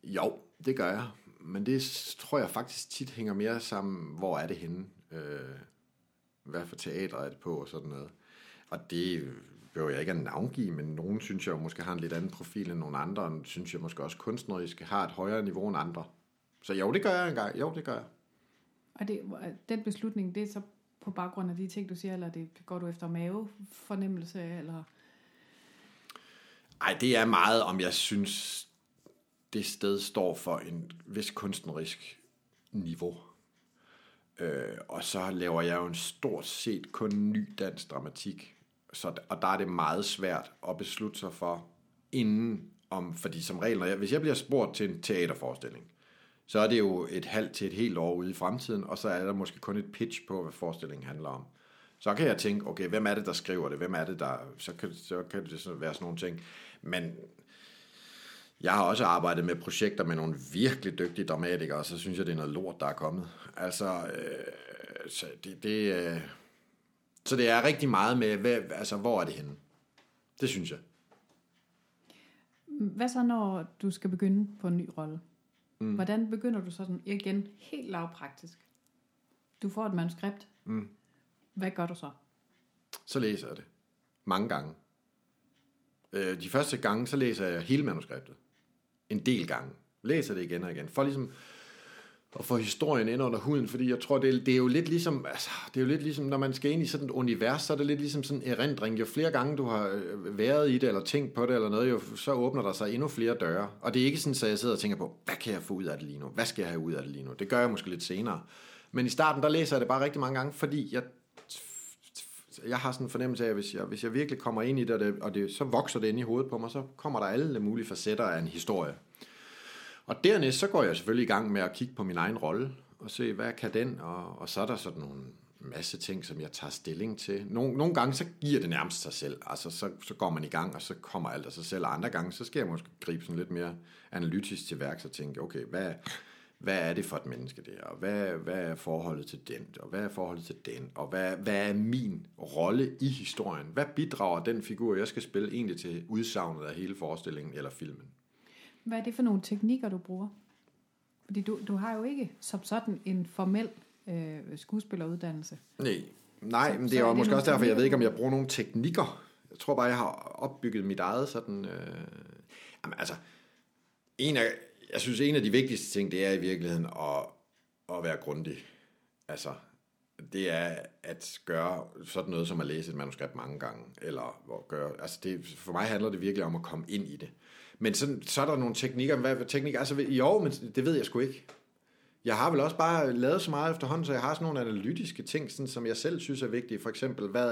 Jo, det gør jeg. Men det tror jeg faktisk tit hænger mere sammen, hvor er det henne? Hvad for teater er det på og sådan noget. Og det behøver jeg ikke at navngive, men nogen synes jeg måske har en lidt anden profil end nogle andre, og synes jeg måske også kunstnerisk har et højere niveau end andre. Så jo, det gør jeg engang. Jo, det gør jeg. Og den beslutning, det er så på baggrund af de ting, du siger, eller det går du efter mavefornemmelse, eller? Ej, det er meget, om jeg synes, det sted står for en vis kunstnerisk niveau. Og så laver jeg jo en stort set kun ny dansk dramatik. Og der er det meget svært at beslutte sig for inden om, fordi som regel, hvis jeg bliver spurgt til en teaterforestilling, så er det jo et halvt til et helt år ude i fremtiden, og så er der måske kun et pitch på, hvad forestillingen handler om. Så kan jeg tænke, okay, hvem er det, der skriver det? Hvem er det, der... Så kan det være sådan nogle ting. Men jeg har også arbejdet med projekter med nogle virkelig dygtige dramatikere, og så synes jeg, det er noget lort, der er kommet. Så det er rigtig meget med, hvor er det henne? Det synes jeg. Hvad så, når du skal begynde på en ny rolle? Mm. Hvordan begynder du sådan igen helt lavpraktisk? Du får et manuskript. Mm. Hvad gør du så? Så læser jeg det. Mange gange. De første gange, så læser jeg hele manuskriptet. En del gange. Læser det igen og igen. For ligesom at få historien ind under huden. Fordi jeg tror, det er jo lidt ligesom, når man skal ind i sådan et univers, så er det lidt ligesom sådan en erindring. Jo flere gange du har været i det, eller tænkt på det, eller noget, jo, så åbner der sig endnu flere døre. Og det er ikke sådan, at jeg sidder og tænker på, hvad kan jeg få ud af det lige nu? Hvad skal jeg have ud af det lige nu? Det gør jeg måske lidt senere. Men i starten, der læser jeg det bare rigtig mange gange, fordi jeg har sådan en fornemmelse af, at hvis jeg virkelig kommer ind i det, så vokser det ind i hovedet på mig, så kommer der alle mulige facetter af en historie. Og dernæst, så går jeg selvfølgelig i gang med at kigge på min egen rolle, og se, hvad kan den, og så er der sådan nogle masse ting, som jeg tager stilling til. Nogle gange, så giver det nærmest sig selv, altså så går man i gang, og så kommer alt af sig selv, og andre gange, så skal jeg måske gribe sådan lidt mere analytisk til værks, og tænke, okay, hvad er det for et menneske der, og hvad er forholdet til den, og hvad er forholdet til den, og hvad er min rolle i historien? Hvad bidrager den figur, jeg skal spille, egentlig til udsagnet af hele forestillingen eller filmen? Hvad er det for nogle teknikker, du bruger? Fordi du har jo ikke som sådan en formel skuespilleruddannelse. Nej, men det er jo måske også derfor, jeg ved ikke, om jeg bruger nogle teknikker. Jeg tror bare, jeg har opbygget mit eget sådan... Jeg synes, en af de vigtigste ting, det er i virkeligheden at være grundig. Altså, det er at gøre sådan noget, som at læse et manuskript mange gange. Eller at gøre... Altså, for mig handler det virkelig om at komme ind i det. Men så er der nogle teknikker. Hvad teknikker? Altså, jo, men det ved jeg sgu ikke. Jeg har vel også bare lavet så meget efterhånden, så jeg har sådan nogle analytiske ting, sådan, som jeg selv synes er vigtige. For eksempel, hvad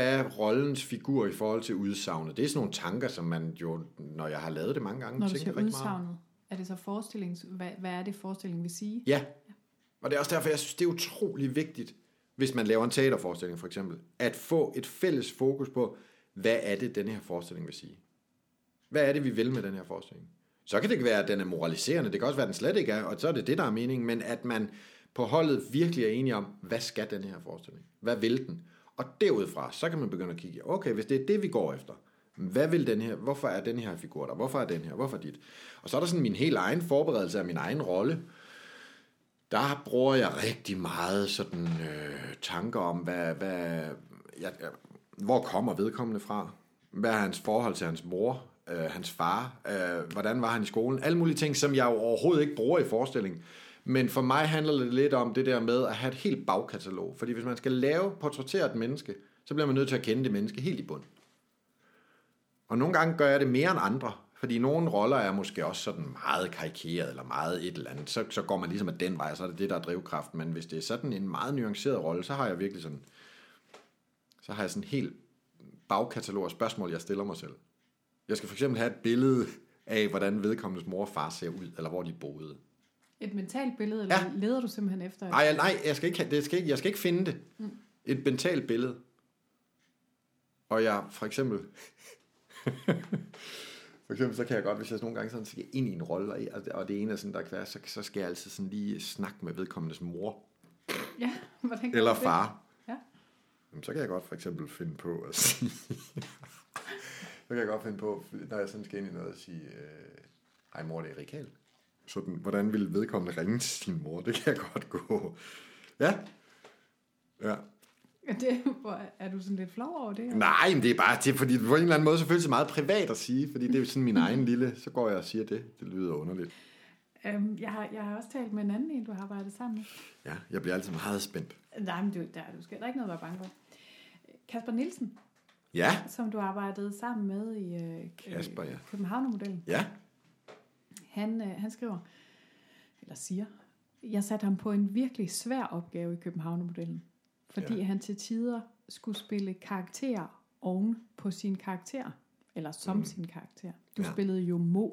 er rollens figur i forhold til udsagnet? Det er sådan nogle tanker, som man jo, når jeg har lavet det mange gange, når du tænker rigtig meget. Udsagnet, er det så forestillingen? Hvad er det, forestillingen vil sige? Ja, og det er også derfor, jeg synes, det er utrolig vigtigt, hvis man laver en teaterforestilling for eksempel, at få et fælles fokus på, hvad er det, denne her forestilling vil sige? Hvad er det, vi vil med den her forestilling? Så kan det være, at den er moraliserende, det kan også være, at den slet ikke er, og så er det, der er meningen, men at man på holdet virkelig er enige om, hvad skal den her forestilling? Hvad vil den? Og derudfra, så kan man begynde at kigge, okay, hvis det er det, vi går efter, hvad vil den her, hvorfor er den her figur der, hvorfor er den her, hvorfor dit? Og så er der sådan min helt egen forberedelse af min egen rolle. Der bruger jeg rigtig meget sådan tanker om, hvor kommer vedkommende fra? Hvad er hans forhold til hans mor, hans far? Hvordan var han i skolen? Alle mulige ting, som jeg jo overhovedet ikke bruger i forestillingen. Men for mig handler det lidt om det der med at have et helt bagkatalog. Fordi hvis man skal portrættere et menneske, så bliver man nødt til at kende det menneske helt i bund. Og nogle gange gør jeg det mere end andre. Fordi nogle roller er måske også sådan meget karikeret eller meget et eller andet. Så går man ligesom af den vej, så er det det, der er drivkraften. Men hvis det er sådan en meget nuanceret rolle, så har jeg virkelig sådan... Så har jeg sådan en helt bagkatalog af spørgsmål, jeg stiller mig selv. Jeg skal for eksempel have et billede af, hvordan vedkommendes mor og far ser ud, eller hvor de boede. Et mentalt billede, eller leder du simpelthen efter? Nej, jeg skal ikke finde det. Mm. Et mentalt billede. Og jeg for eksempel så kan jeg godt, hvis jeg nogle gange sådan skal ind i en rolle, og det ene er sådan, der kan være, så skal jeg altid sådan lige snakke med vedkommendes mor. Ja, hvordan eller far. Ja. Jamen, så kan jeg godt for eksempel finde på at sige... så kan jeg godt finde på, når jeg sådan skal ind i noget, at sige, hej mor, det er Rikael. Sådan, hvordan vil vedkommende ringe til sin mor? Det kan jeg godt gå. Ja. Det, er du sådan lidt flov over det? Eller? Nej, men det er bare det, fordi på en eller anden måde selvfølgelig meget privat at sige, fordi det er sådan min egen lille, så går jeg og siger det. Det lyder underligt. Jeg har også talt med en anden en, du har arbejdet sammen med. Ja, jeg bliver altid meget spændt. Nej, men du skal der ikke noget, der er bange for. Kasper Nielsen, ja. Som du arbejdede sammen med i Kasper, ja. Københavner-modellen. Ja. Han skriver, eller siger, jeg satte ham på en virkelig svær opgave i Københavner-modellen. Fordi han til tider skulle spille karakterer oven på sin karakter. Eller som sin karakter. Du spillede jo Mo.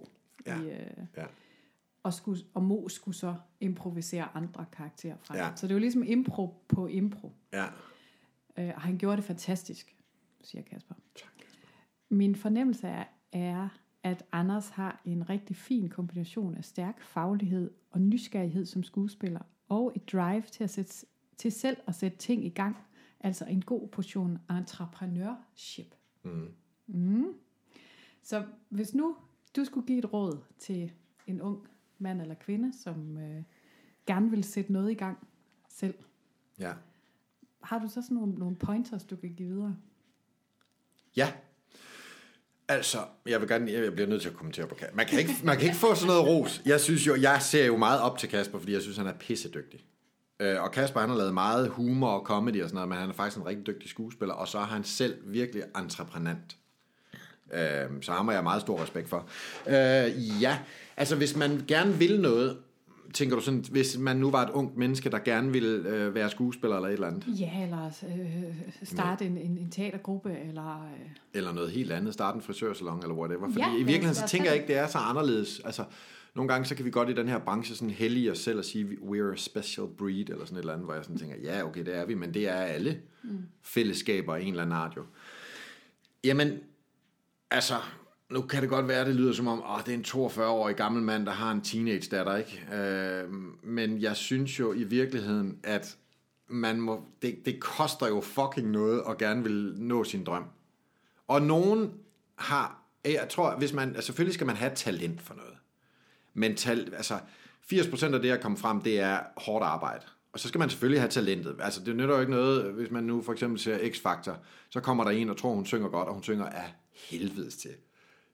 Og Mo skulle så improvisere andre karakterer fra det. Så det var ligesom impro på impro. Ja. Og han gjorde det fantastisk, siger Kasper. Tak, Kasper. Min fornemmelse er, at Anders har en rigtig fin kombination af stærk faglighed og nysgerrighed som skuespiller. Og et drive til selv at sætte ting i gang, altså en god portion entrepreneurship. Så hvis nu du skulle give et råd til en ung mand eller kvinde, som gerne vil sætte noget i gang selv, har du så sådan nogle pointers, du kan give videre? Ja, altså, jeg bliver nødt til at kommentere på Kasper. Man kan ikke få sådan noget ros. Jeg ser jo meget op til Kasper, fordi jeg synes, han er pissedygtig. Og Kasper, han har lavet meget humor og comedy og sådan noget, men han er faktisk en rigtig dygtig skuespiller, og så er han selv virkelig entreprenant. Så har jeg meget stor respekt for. Altså hvis man gerne vil noget, tænker du sådan, hvis man nu var et ungt menneske, der gerne ville være skuespiller eller et eller andet? Ja, eller starte en teatergruppe, eller... Eller noget helt andet, starte en frisørsalon eller whatever. Fordi i virkeligheden, så tænker jeg ikke, det er så anderledes. Altså, nogle gange, så kan vi godt i den her branche sådan hellige os selv og sige, we're a special breed, eller sådan et eller andet, hvor jeg sådan tænker, ja, okay, det er vi, men det er alle fællesskaber i en eller anden art jo. Jamen, altså... Nu kan det godt være, det lyder som om, det er en 42-årig gammel mand, der har en teenage-datter, ikke? Men jeg synes jo i virkeligheden, at man må, det koster jo fucking noget at gerne vil nå sin drøm. Og nogen har... Jeg tror, hvis man... Selvfølgelig skal man have talent for noget. Men 80% af det at komme frem, det er hårdt arbejde. Og så skal man selvfølgelig have talentet. Altså, det nytter jo ikke noget, hvis man nu for eksempel ser X-Factor, så kommer der en og tror, hun synger godt, og hun synger af helvedes til.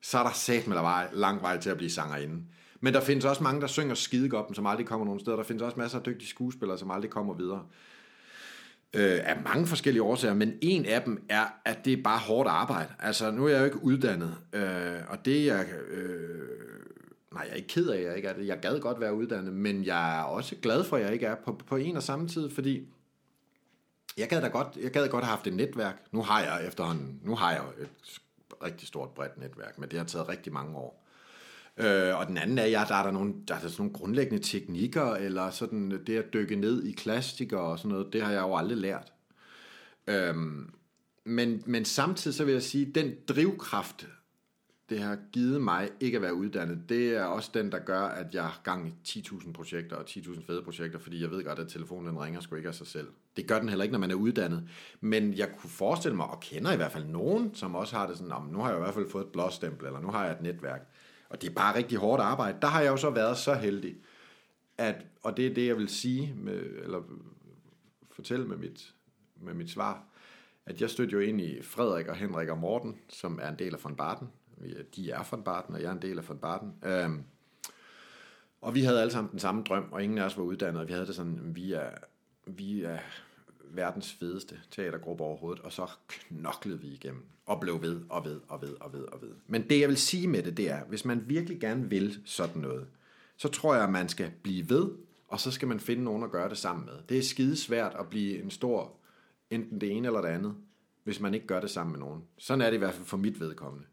Så er der satme lang vej til at blive sangerinde. Men der findes også mange, der synger skidegoppen, som aldrig kommer nogen steder. Der findes også masser af dygtige skuespillere, som aldrig kommer videre. Af mange forskellige årsager, men en af dem er, at det er bare hårdt arbejde. Altså, nu er jeg jo ikke uddannet, og det er jeg... jeg er ikke ked af, at jeg ikke er det. Jeg gad godt være uddannet, men jeg er også glad for, at jeg ikke er på en og samme tid, fordi... Jeg gad godt have haft et netværk. Nu har jeg et rigtig stort bredt netværk, men det har taget rigtig mange år. Og den anden er, der er sådan nogle grundlæggende teknikker, eller sådan det at dykke ned i klassiker og sådan noget, det har jeg jo aldrig lært. Men samtidig så vil jeg sige, den drivkraft, det har givet mig ikke at være uddannet, det er også den, der gør, at jeg har gang i 10.000 projekter og 10.000 fede projekter, fordi jeg ved godt, at telefonen den ringer sgu ikke af sig selv. Det gør den heller ikke, når man er uddannet. Men jeg kunne forestille mig, og kender i hvert fald nogen, som også har det sådan, nu har jeg i hvert fald fået et blåstempel, eller nu har jeg et netværk. Og det er bare rigtig hårdt arbejde. Der har jeg jo så været så heldig, at, og det er det, jeg vil sige, eller fortælle med mit svar, at jeg stødte jo ind i Frederik og Henrik og Morten, som er en del af von Barton. De er von Barton, og jeg er en del af von Barton. Og vi havde alle sammen den samme drøm, og ingen af os var uddannet. Vi havde det sådan, vi er verdens fedeste teatergruppe overhovedet, og så knoklede vi igennem, og blev ved, og ved, og ved, og ved, og ved. Men det, jeg vil sige med det, det er, hvis man virkelig gerne vil sådan noget, så tror jeg, at man skal blive ved, og så skal man finde nogen at gøre det sammen med. Det er skidesvært at blive en stor, enten det ene eller det andet, hvis man ikke gør det sammen med nogen. Sådan er det i hvert fald for mit vedkommende.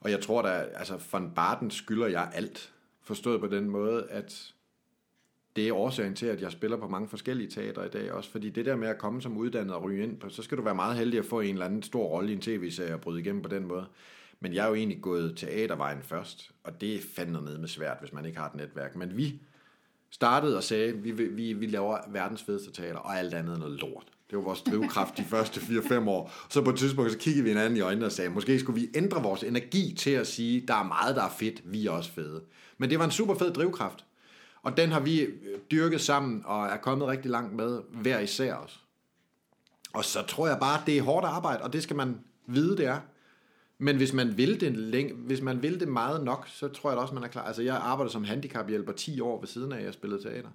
Og jeg tror da, altså von Barton skylder jeg alt, forstået på den måde, at det er årsagen til, at jeg spiller på mange forskellige teater i dag også, fordi det der med at komme som uddannet og ryge ind på, så skal du være meget heldig at få en eller anden stor rolle i en tv-serie og bryde igennem på den måde. Men jeg er jo egentlig gået teatervejen først, og det er fandme ned med svært, hvis man ikke har et netværk. Men vi startede og sagde, vi laver verdens fedeste teater, og alt andet noget lort. Det var vores drivkraft de første 4-5 år. Så på et tidspunkt, så kiggede vi hinanden i øjnene og sagde, måske skulle vi ændre vores energi til at sige, der er meget, der er fedt, vi er også fede. Men det var en super fed drivkraft. Og den har vi dyrket sammen og er kommet rigtig langt med, hver især os. Og så tror jeg bare, det er hårdt arbejde, og det skal man vide, det er. Men hvis man vil det meget nok, så tror jeg da også, man er klar. Altså, jeg arbejdede som handicaphjælper 10 år ved siden af, jeg spillede teater.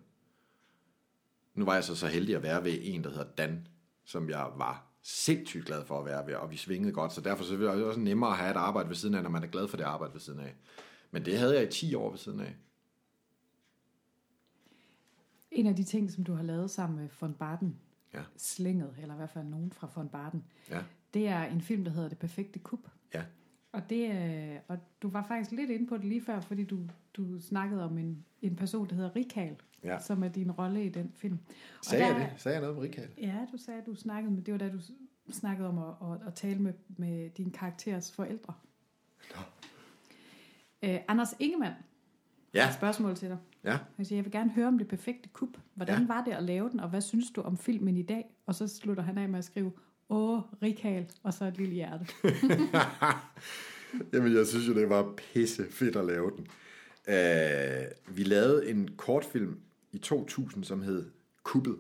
Nu var jeg så heldig at være ved en, der hedder Dan, som jeg var sindssygt glad for at være ved, og vi svingede godt, så derfor så var det også nemmere at have et arbejde ved siden af, når man er glad for det arbejde ved siden af. Men det havde jeg i 10 år ved siden af. En af de ting, som du har lavet sammen med von Barton, ja. Slænget, eller i hvert fald nogen fra von Barton, ja. Det er en film, der hedder Det perfekte kup. Ja. Og du var faktisk lidt inde på det lige før, fordi du snakkede om en person, der hedder Rikael, ja. Som er din rolle i den film. Og sagde jeg det? Sagde jeg noget om Rikael? Ja, du sagde, du snakkede med, det var da du snakkede om at tale med din karakteres forældre. Nå. Anders Ingemann, ja. Et spørgsmål til dig. Ja. Jeg vil gerne høre om Det perfekte kup. Hvordan var det at lave den, og hvad synes du om filmen i dag? Og så slutter han af med at skrive, Rikael, og så et lille hjerte. Jamen, jeg synes jo, det var pisse fedt at lave den. Vi lavede en kortfilm i 2000, som hed Kuppet,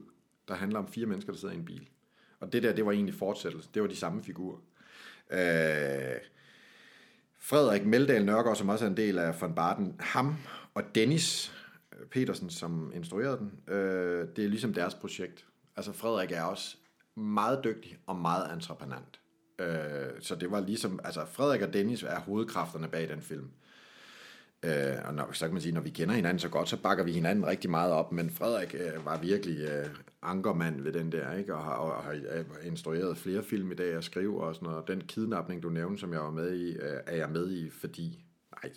der handler om 4 mennesker, der sidder i en bil. Og det der, det var egentlig fortsættelse. Det var de samme figurer. Frederik Meldal Nørgaard, som også er en del af von Barton, ham og Dennis Petersen, som instruerede den, det er ligesom deres projekt. Altså, Frederik er også meget dygtig og meget entreprenant. Så det var ligesom, altså Frederik og Dennis er hovedkræfterne bag den film. Og så kan man sige, når vi kender hinanden så godt, så bakker vi hinanden rigtig meget op, men Frederik var virkelig ankermand ved den der, ikke? Og har instrueret flere film i dag, jeg skriver og sådan noget. Den Kidnapning, du nævnte, som jeg var med i, er jeg med i, fordi jeg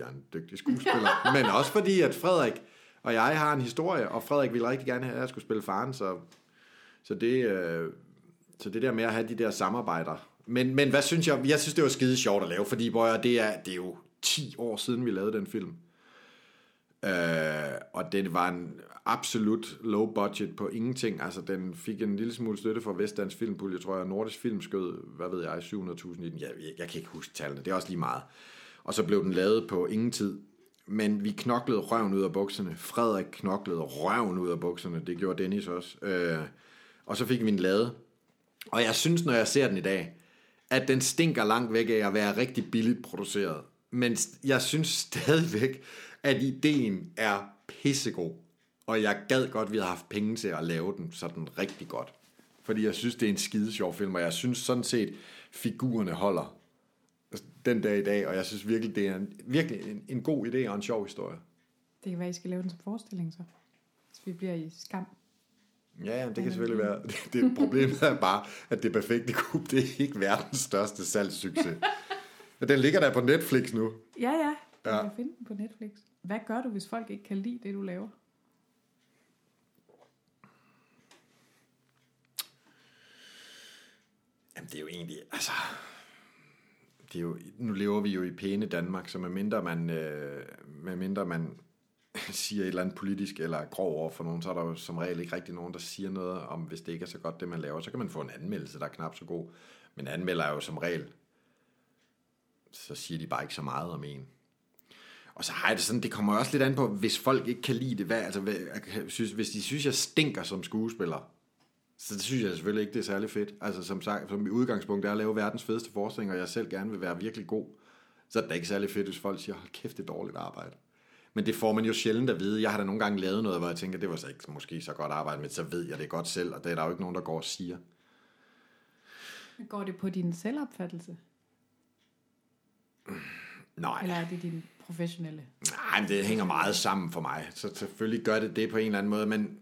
er en dygtig skuespiller, men også fordi, at Frederik og jeg har en historie, og Frederik ville rigtig gerne have, at jeg skulle spille faren, så det der med at have de der samarbejder. Men hvad synes jeg? Jeg synes, det var skide sjovt at lave, fordi det er jo 10 år siden, vi lavede den film. Og det var en absolut low budget på ingenting. Altså, den fik en lille smule støtte fra Vestdansk Filmpulje, tror jeg. Nordisk Film skød, 700.000 i den. Jeg kan ikke huske tallene, det er også lige meget. Og så blev den lavet på ingen tid. Men vi knoklede røven ud af bukserne. Frederik knoklede røven ud af bukserne. Det gjorde Dennis også. Og så fik vi den lavet. Og jeg synes, når jeg ser den i dag, at den stinker langt væk af at være rigtig billigt produceret. Men jeg synes stadigvæk, at ideen er pissegod. Og jeg gad godt, at vi havde haft penge til at lave den sådan rigtig godt. Fordi jeg synes, det er en skidesjov film, og jeg synes sådan set, figurerne holder den dag i dag. Og jeg synes virkelig, det er en god idé og en sjov historie. Det kan være, I skal lave den som forestilling så. Så vi bliver i Skam. Ja, det kan selvfølgelig være. Det problem er bare, at Det perfekte kup, det er ikke verdens største salgssucces. Den ligger der på Netflix nu. Ja, du kan finde den på Netflix. Hvad gør du, hvis folk ikke kan lide det, du laver? Jamen, det er jo egentlig, altså... det er jo, nu lever vi jo i pæne Danmark, så medmindre man siger et eller andet politisk eller grov over for nogen, så er der jo som regel ikke rigtig nogen, der siger noget om, hvis det ikke er så godt det, man laver. Så kan man få en anmeldelse, der er knap så god. Men anmelder er jo som regel, så siger de bare ikke så meget om en. Og så har jeg det sådan, det kommer også lidt an på, hvis folk ikke kan lide det. Hvis de synes, jeg stinker som skuespiller, så det synes jeg selvfølgelig ikke, det er særlig fedt. Altså som sagt, som i udgangspunkt er at lave verdens fedeste forestilling, og jeg selv gerne vil være virkelig god, så er det da ikke særlig fedt, hvis folk siger, hold kæft, det er dårligt arbejde. Men det får man jo sjældent at vide. Jeg har da nogle gange lavet noget, hvor jeg tænker, det var så ikke måske så godt arbejde, men så ved jeg det godt selv, og det er der jo ikke nogen, der går og siger. Går det på din selvopfattelse? Nej. Eller er det din professionelle? Nej, det hænger meget sammen for mig, så selvfølgelig gør det på en eller anden måde, men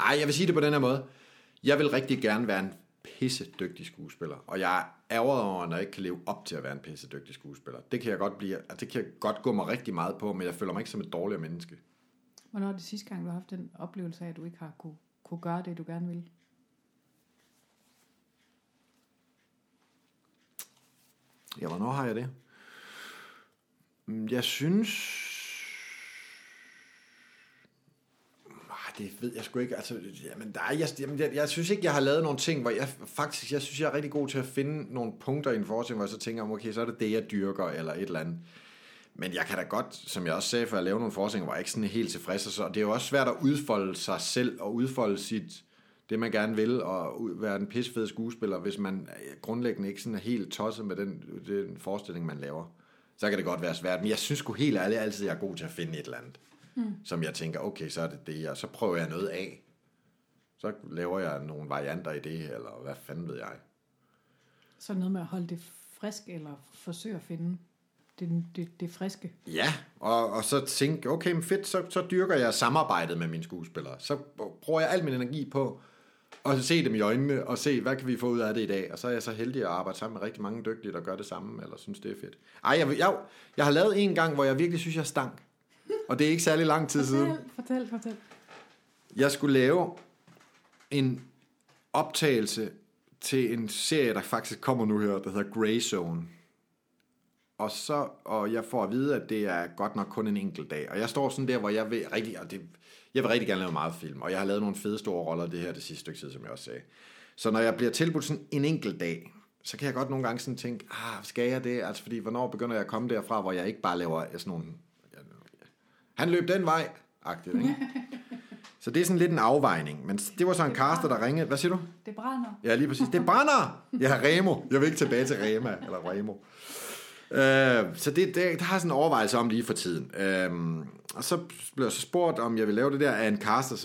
ej, jeg vil sige det på den her måde. Jeg vil rigtig gerne være en pissedygtig skuespiller, og jeg er ærgeret over, når jeg ikke kan leve op til at være en pissedygtig skuespiller. Det kan jeg godt blive, og det kan jeg godt gå mig rigtig meget på, men jeg føler mig ikke som et dårligere menneske. Hvornår er det sidste gang, du har haft den oplevelse af, at du ikke har kunne gøre det, du gerne ville? Ja, hvornår har jeg det? Jeg synes... Det ved jeg sgu ikke. Altså, jamen, jeg synes ikke, jeg har lavet nogle ting, hvor jeg synes, jeg er rigtig god til at finde nogle punkter i en forestilling, hvor jeg så tænker, okay, så er det det, jeg dyrker, eller et eller andet. Men jeg kan da godt, som jeg også sagde før, at lave nogle forestillinger, hvor jeg ikke sådan er helt tilfreds. Og det er jo også svært at udfolde sig selv, og udfolde det, man gerne vil, og være en pissefed skuespiller, hvis man grundlæggende ikke sådan er helt tosset med den forestilling, man laver. Så kan det godt være svært. Men jeg synes sgu helt ærligt altid, jeg er god til at finde et eller andet. Som jeg tænker, okay, så er det, og så prøver jeg noget af. Så laver jeg nogle varianter i det, eller hvad fanden ved jeg. Så noget med at holde det frisk, eller forsøge at finde det friske. Ja, og så tænke, okay, men fedt, så dyrker jeg samarbejdet med mine skuespillere. Så bruger jeg al min energi på at se dem i øjnene, og se, hvad kan vi få ud af det i dag. Og så er jeg så heldig at arbejde sammen med rigtig mange dygtige, der gør det samme, eller synes, det er fedt. Ej, jeg har lavet en gang, hvor jeg virkelig synes, jeg stank. Og det er ikke særlig lang tid siden. Fortæl. Jeg skulle lave en optagelse til en serie, der faktisk kommer nu her, der hedder Grey Zone. Og jeg får at vide, at det er godt nok kun en enkelt dag. Og jeg står sådan der, hvor jeg vil rigtig gerne lave meget film. Og jeg har lavet nogle fede store roller det her det sidste stykke tid, som jeg også sagde. Så når jeg bliver tilbudt sådan en enkelt dag, så kan jeg godt nogle gange sådan tænke, skal jeg det? Altså fordi, hvornår begynder jeg at komme derfra, hvor jeg ikke bare laver sådan nogle... Han løb den vej, agtigt, ikke? Så det er sådan lidt en afvejning. Men det var så en caster, der ringede. Hvad siger du? Det brænder. Ja, lige præcis. Det brænder! Ja, Remo. Jeg vil ikke tilbage til Rema, eller Remo. Så det har sådan en overvejelse om lige for tiden. Og så blev jeg så spurgt, om jeg vil lave det der af en caster,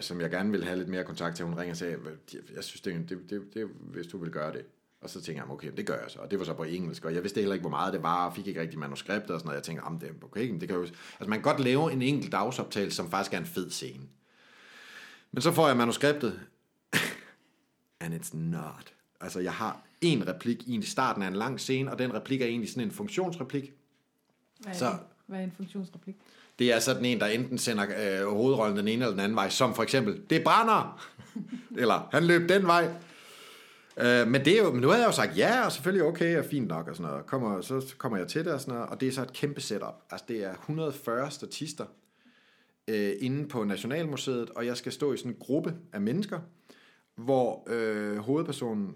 som jeg gerne vil have lidt mere kontakt til. Hun ringer og sagde, jeg synes, det hvis du vil gøre det. Og så tænkte jeg, okay, det gør jeg så. Og det var så på engelsk, og jeg vidste heller ikke, hvor meget det var, og fik ikke rigtig manuskriptet og sådan noget. Jeg tænkte, okay, det kan jo... Altså, man kan godt lave en enkelt dagsoptagelse, som faktisk er en fed scene. Men så får jeg manuskriptet. And it's not. Altså, jeg har en replik i starten af en lang scene, og den replik er egentlig sådan en funktionsreplik. Hvad er en funktionsreplik? Det er sådan en, der enten sender hovedrollen den ene eller den anden vej, som for eksempel, det brænder! Eller, han løb den vej. Men det er jo, nu havde jeg jo sagt ja, og selvfølgelig okay, og fint nok, og sådan noget. Så kommer jeg til det, og sådan noget, og det er så et kæmpe setup. Altså, det er 140 statister inde på Nationalmuseet, og jeg skal stå i sådan en gruppe af mennesker, hvor hovedpersonen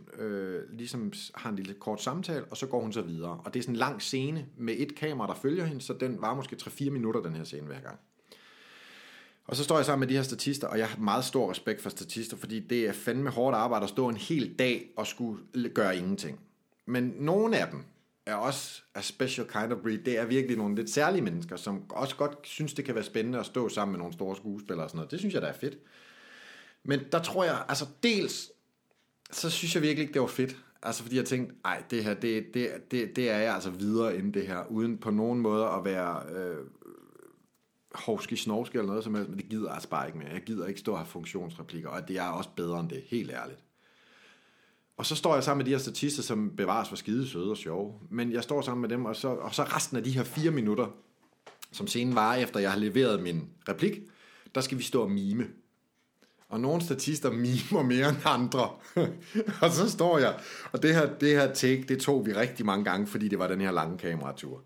ligesom har en lille kort samtale, og så går hun så videre. Og det er sådan en lang scene med et kamera, der følger hende, så den var måske 3-4 minutter, den her scene hver gang. Og så står jeg sammen med de her statister, og jeg har meget stor respekt for statister, fordi det er fandme hårdt arbejde at stå en hel dag og skulle gøre ingenting. Men nogle af dem er også a special kind of breed. Det er virkelig nogle lidt særlige mennesker, som også godt synes, det kan være spændende at stå sammen med nogle store skuespillere og sådan noget. Det synes jeg, der er fedt. Men der tror jeg, altså dels, så synes jeg virkelig ikke, det var fedt. Altså fordi jeg tænkte, ej, det her, det er jeg altså videre end det her, uden på nogen måde at være... hovski-snorski eller noget som helst, men det gider altså bare ikke mere. Jeg gider ikke stå og have funktionsreplikker, og det er også bedre end det, helt ærligt. Og så står jeg sammen med de her statister, som bevares for skide søde og sjove, men jeg står sammen med dem, og så resten af de her 4 minutter, som scenen varer efter jeg har leveret min replik, der skal vi stå og mime. Og nogle statister mimer mere end andre. Og så står jeg. Og det her take, det tog vi rigtig mange gange, fordi det var den her lange kameratur.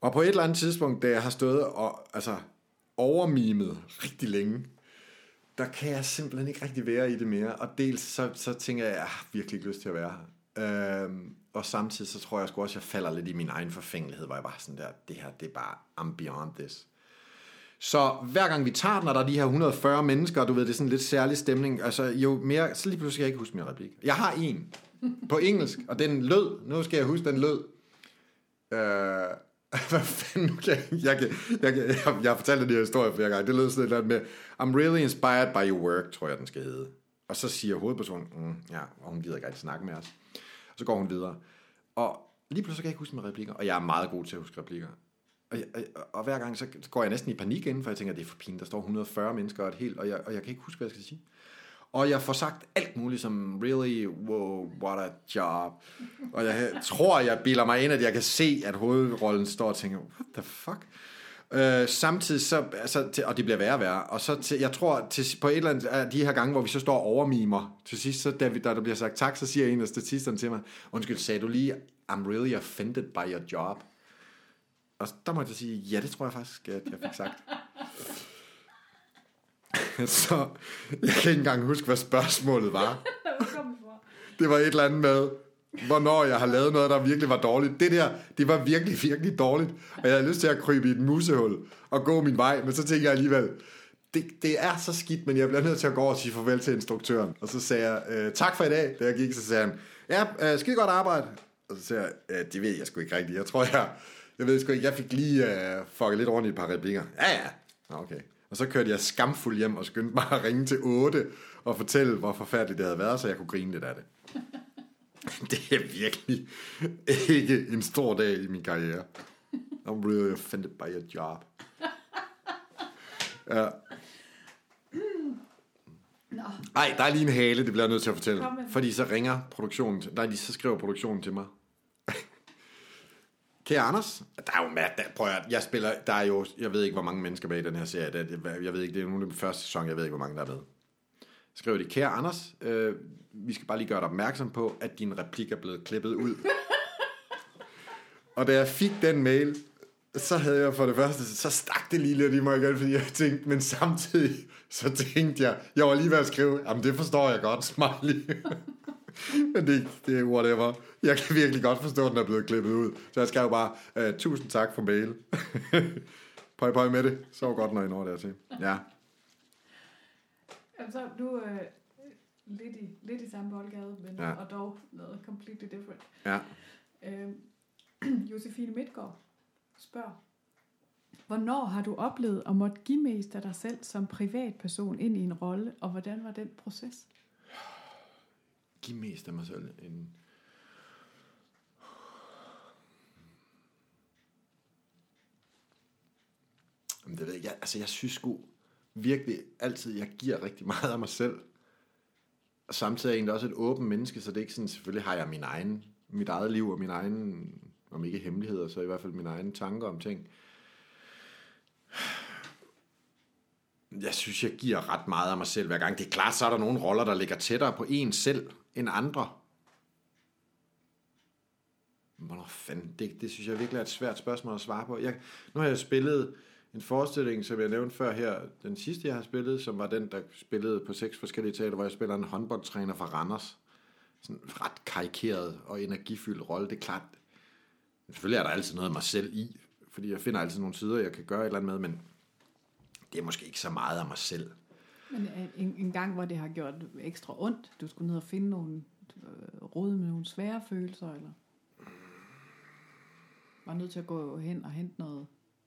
Og på et eller andet tidspunkt, da jeg har stået og altså overmimet rigtig længe, der kan jeg simpelthen ikke rigtig være i det mere. Og dels så tænker jeg, at jeg har virkelig ikke lyst til at være her. Og samtidig så tror jeg sgu også, at jeg falder lidt i min egen forfængelighed, hvor jeg bare sådan der, det her, det er bare ambient this. Så hver gang vi tager den, og der er de her 140 mennesker, og du ved, det er sådan en lidt særlig stemning, altså jo mere, så lige pludselig kan jeg ikke huske min replik. Jeg har en på engelsk, og den lød, nu skal jeg huske, den lød. Hvad fanden, jeg har fortalt den her historie flere gange, det lød sådan lidt med, I'm really inspired by your work, tror jeg, den skal hedde. Og så siger hovedpersonen, ja, og hun gider ikke rigtig snakke med os. Og så går hun videre. Og lige pludselig kan jeg ikke huske mine replikker, og jeg er meget god til at huske replikker. Og hver gang, så går jeg næsten i panik inden, for jeg tænker, det er for pinligt, der står 140 mennesker og et helt, og jeg kan ikke huske, hvad jeg skal sige. Og jeg får sagt alt muligt, som really, wow, what a job. Og jeg tror, jeg bilder mig ind, at jeg kan se, at hovedrollen står og tænker, what the fuck? Samtidig så, altså, og det bliver værre og værre, og så jeg tror, på et eller andet af de her gange, hvor vi så står og overmimer, til sidst, så da der bliver sagt tak, så siger en af statisterne til mig, undskyld, sagde du lige, I'm really offended by your job? Og der må jeg sige, ja, det tror jeg faktisk, at jeg fik sagt. Så jeg kan ikke engang huske, hvad spørgsmålet var. Det var et eller andet med, hvornår jeg har lavet noget, der virkelig var dårligt. Det der, det var virkelig, virkelig dårligt. Og jeg havde lyst til at krybe i et musehul og gå min vej. Men så tænkte jeg alligevel, det er så skidt, men jeg bliver nødt til at gå over og sige farvel til instruktøren. Og så sagde jeg, tak for i dag. Da jeg gik, så sagde han, ja, skide godt arbejde. Og så sagde jeg, ja, det ved jeg sgu ikke rigtigt. Jeg ved sgu ikke, jeg fik lige fucket lidt rundt i et par replikker. Ja. Okay. Og så kørte jeg skamfuld hjem og skyndte mig at ringe til 8 og fortælle, hvor forfærdeligt det havde været, så jeg kunne grine lidt af det. Det er virkelig ikke en stor dag i min karriere. I'm really offended by your job. Ja. Ej, der er lige en hale, det bliver jeg nødt til at fortælle. Fordi så ringer produktionen, så skriver produktionen til mig. Kære Anders, der er jo prøv at jeg spiller, der er jo, jeg ved ikke, hvor mange mennesker med i den her serie, jeg ved ikke, det er nu den første sæson, jeg ved ikke, hvor mange der er med. Skriver de, kære Anders, vi skal bare lige gøre dig opmærksom på, at din replik er blevet klippet ud. Og da jeg fik den mail, så havde jeg for det første, så stak det lige lidt i mig igen, fordi jeg tænkte, men samtidig, så tænkte jeg var lige ved at skrive, jamen det forstår jeg godt, smiley. Men det er whatever. Jeg kan virkelig godt forstå, at den er blevet klippet ud. Så jeg skrev bare, tusind tak for mail. Pøj med det. Så godt, når I når dertil. Ja. Jamen så er du lidt i samme boldgade, men ja. Og dog noget completely different. Ja. Josefine Midtgaard spørger, hvornår har du oplevet at måtte give mest af dig selv som privatperson ind i en rolle, og hvordan var den proces? Give mest af mig selv en... Jamen, det ved jeg. Jeg synes sgu virkelig altid, jeg giver rigtig meget af mig selv. Og samtidig er jeg egentlig også et åbent menneske, så det er ikke sådan, selvfølgelig har jeg mit eget liv og min egen, om ikke hemmeligheder, så i hvert fald mine egne tanker om ting. Jeg synes, jeg giver ret meget af mig selv hver gang. Det er klart, så er der nogle roller, der ligger tættere på en selv end andre. Hvornår fanden? Det synes jeg virkelig er et svært spørgsmål at svare på. Nu har jeg spillet en forestilling, som jeg nævnte før her. Den sidste, jeg har spillet, som var den, der spillede på 6 forskellige teater, hvor jeg spiller en håndboldtræner fra Randers. Sådan en ret karikeret og energifyldt rolle. Det er klart. Selvfølgelig er der altid noget af mig selv i, fordi jeg finder altid nogle sider, jeg kan gøre et eller andet med, men det er måske ikke så meget af mig selv. Men en gang, hvor det har gjort ekstra ondt, du skulle ned og finde nogle rode med nogle svære følelser, eller var nødt til at gå hen og hente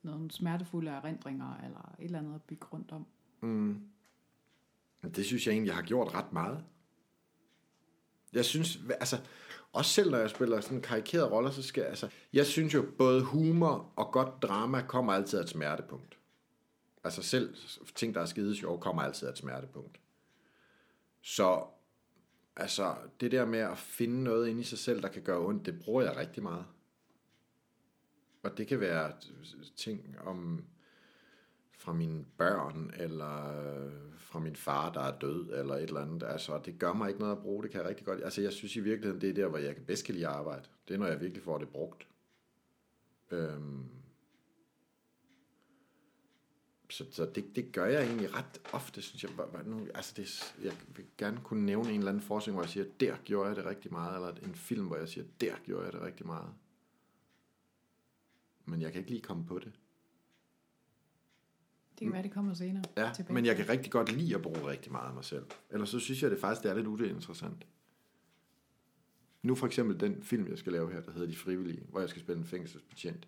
nogle smertefulde erindringer, eller et eller andet at bygge rundt om? Det synes jeg egentlig, jeg har gjort ret meget. Jeg synes, også selv når jeg spiller sådan karikerede roller, så skal jeg synes jo, både humor og godt drama kommer altid af et smertepunkt. Altså selv ting, der er skide sjov, kommer altid af et smertepunkt. Så det der med at finde noget inde i sig selv, der kan gøre ondt, det bruger jeg rigtig meget. Og det kan være ting om fra mine børn, eller fra min far, der er død, eller et eller andet. Altså, det gør mig ikke noget at bruge, det kan jeg rigtig godt. Altså, jeg synes i virkeligheden, det er der, hvor jeg bedst kan lide at arbejde. Det er, når jeg virkelig får det brugt. Så det gør jeg egentlig ret ofte, synes jeg. Altså, jeg vil gerne kunne nævne en eller anden forskning, hvor jeg siger, der gjorde jeg det rigtig meget, eller en film, hvor jeg siger, der gjorde jeg det rigtig meget. Men jeg kan ikke lige komme på det. Det kan være, det kommer senere. Ja, men jeg kan rigtig godt lide at bruge rigtig meget af mig selv. Ellers så synes jeg, det faktisk det er lidt uinteressant. Nu for eksempel den film, jeg skal lave her, der hedder De Frivillige, hvor jeg skal spille en fængselsbetjent.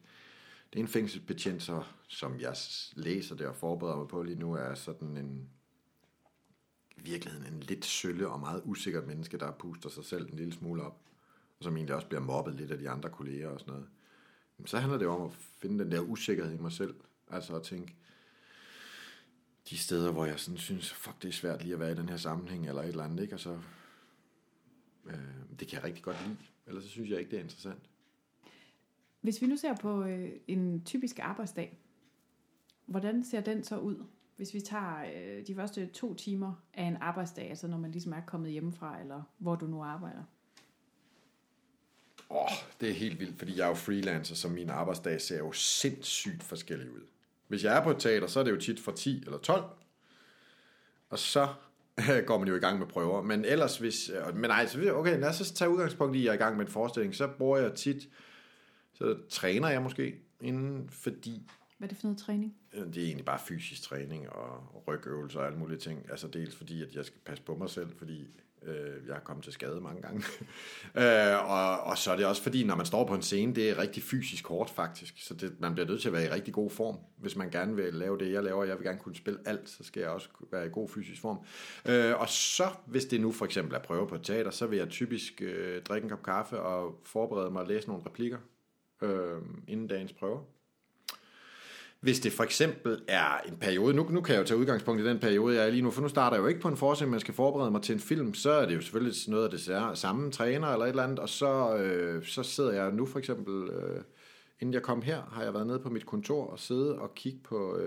Det er en fængselsbetjent, så, som jeg læser det og forbereder mig på lige nu, er sådan en, i virkeligheden en lidt sølle og meget usikkert menneske, der puster sig selv en lille smule op, og som egentlig også bliver mobbet lidt af de andre kolleger og sådan noget. Men så handler det om at finde den der usikkerhed i mig selv, altså at tænke, de steder, hvor jeg sådan synes, fuck, det er svært lige at være i den her sammenhæng, eller et eller andet, ikke? Og så, det kan jeg rigtig godt lide, ellers så synes jeg ikke, det er interessant. Hvis vi nu ser på en typisk arbejdsdag, hvordan ser den så ud? Hvis vi tager de første 2 timer af en arbejdsdag, altså når man ligesom er kommet hjemmefra, eller hvor du nu arbejder. Det er helt vildt, fordi jeg er jo freelancer, så min arbejdsdag ser jo sindssygt forskellig ud. Hvis jeg er på et teater, så er det jo tit fra 10 eller 12, og så går man jo i gang med prøver. Men ellers hvis... lad os så tage udgangspunkt i, at jeg er i gang med en forestilling, så bruger jeg tit... Så træner jeg måske inden, fordi... Hvad er det for noget træning? Det er egentlig bare fysisk træning og rygøvelser og alle mulige ting. Altså dels fordi, at jeg skal passe på mig selv, fordi jeg er kommet til skade mange gange. og så er det også fordi, når man står på en scene, det er rigtig fysisk hårdt faktisk. Så man bliver nødt til at være i rigtig god form. Hvis man gerne vil lave det, jeg laver, jeg vil gerne kunne spille alt, så skal jeg også være i god fysisk form. Og så, hvis det nu for eksempel er prøve på et teater, så vil jeg typisk drikke en kop kaffe og forberede mig at læse nogle replikker. Inden dagens prøver. Hvis det for eksempel er en periode, nu kan jeg jo tage udgangspunkt i den periode, jeg er lige nu, for nu starter jeg jo ikke på en forestilling, man skal forberede mig til en film, så er det jo selvfølgelig noget af det samme træner eller et eller andet, og så sidder jeg nu for eksempel, inden jeg kom her, har jeg været nede på mit kontor og siddet og kigge på,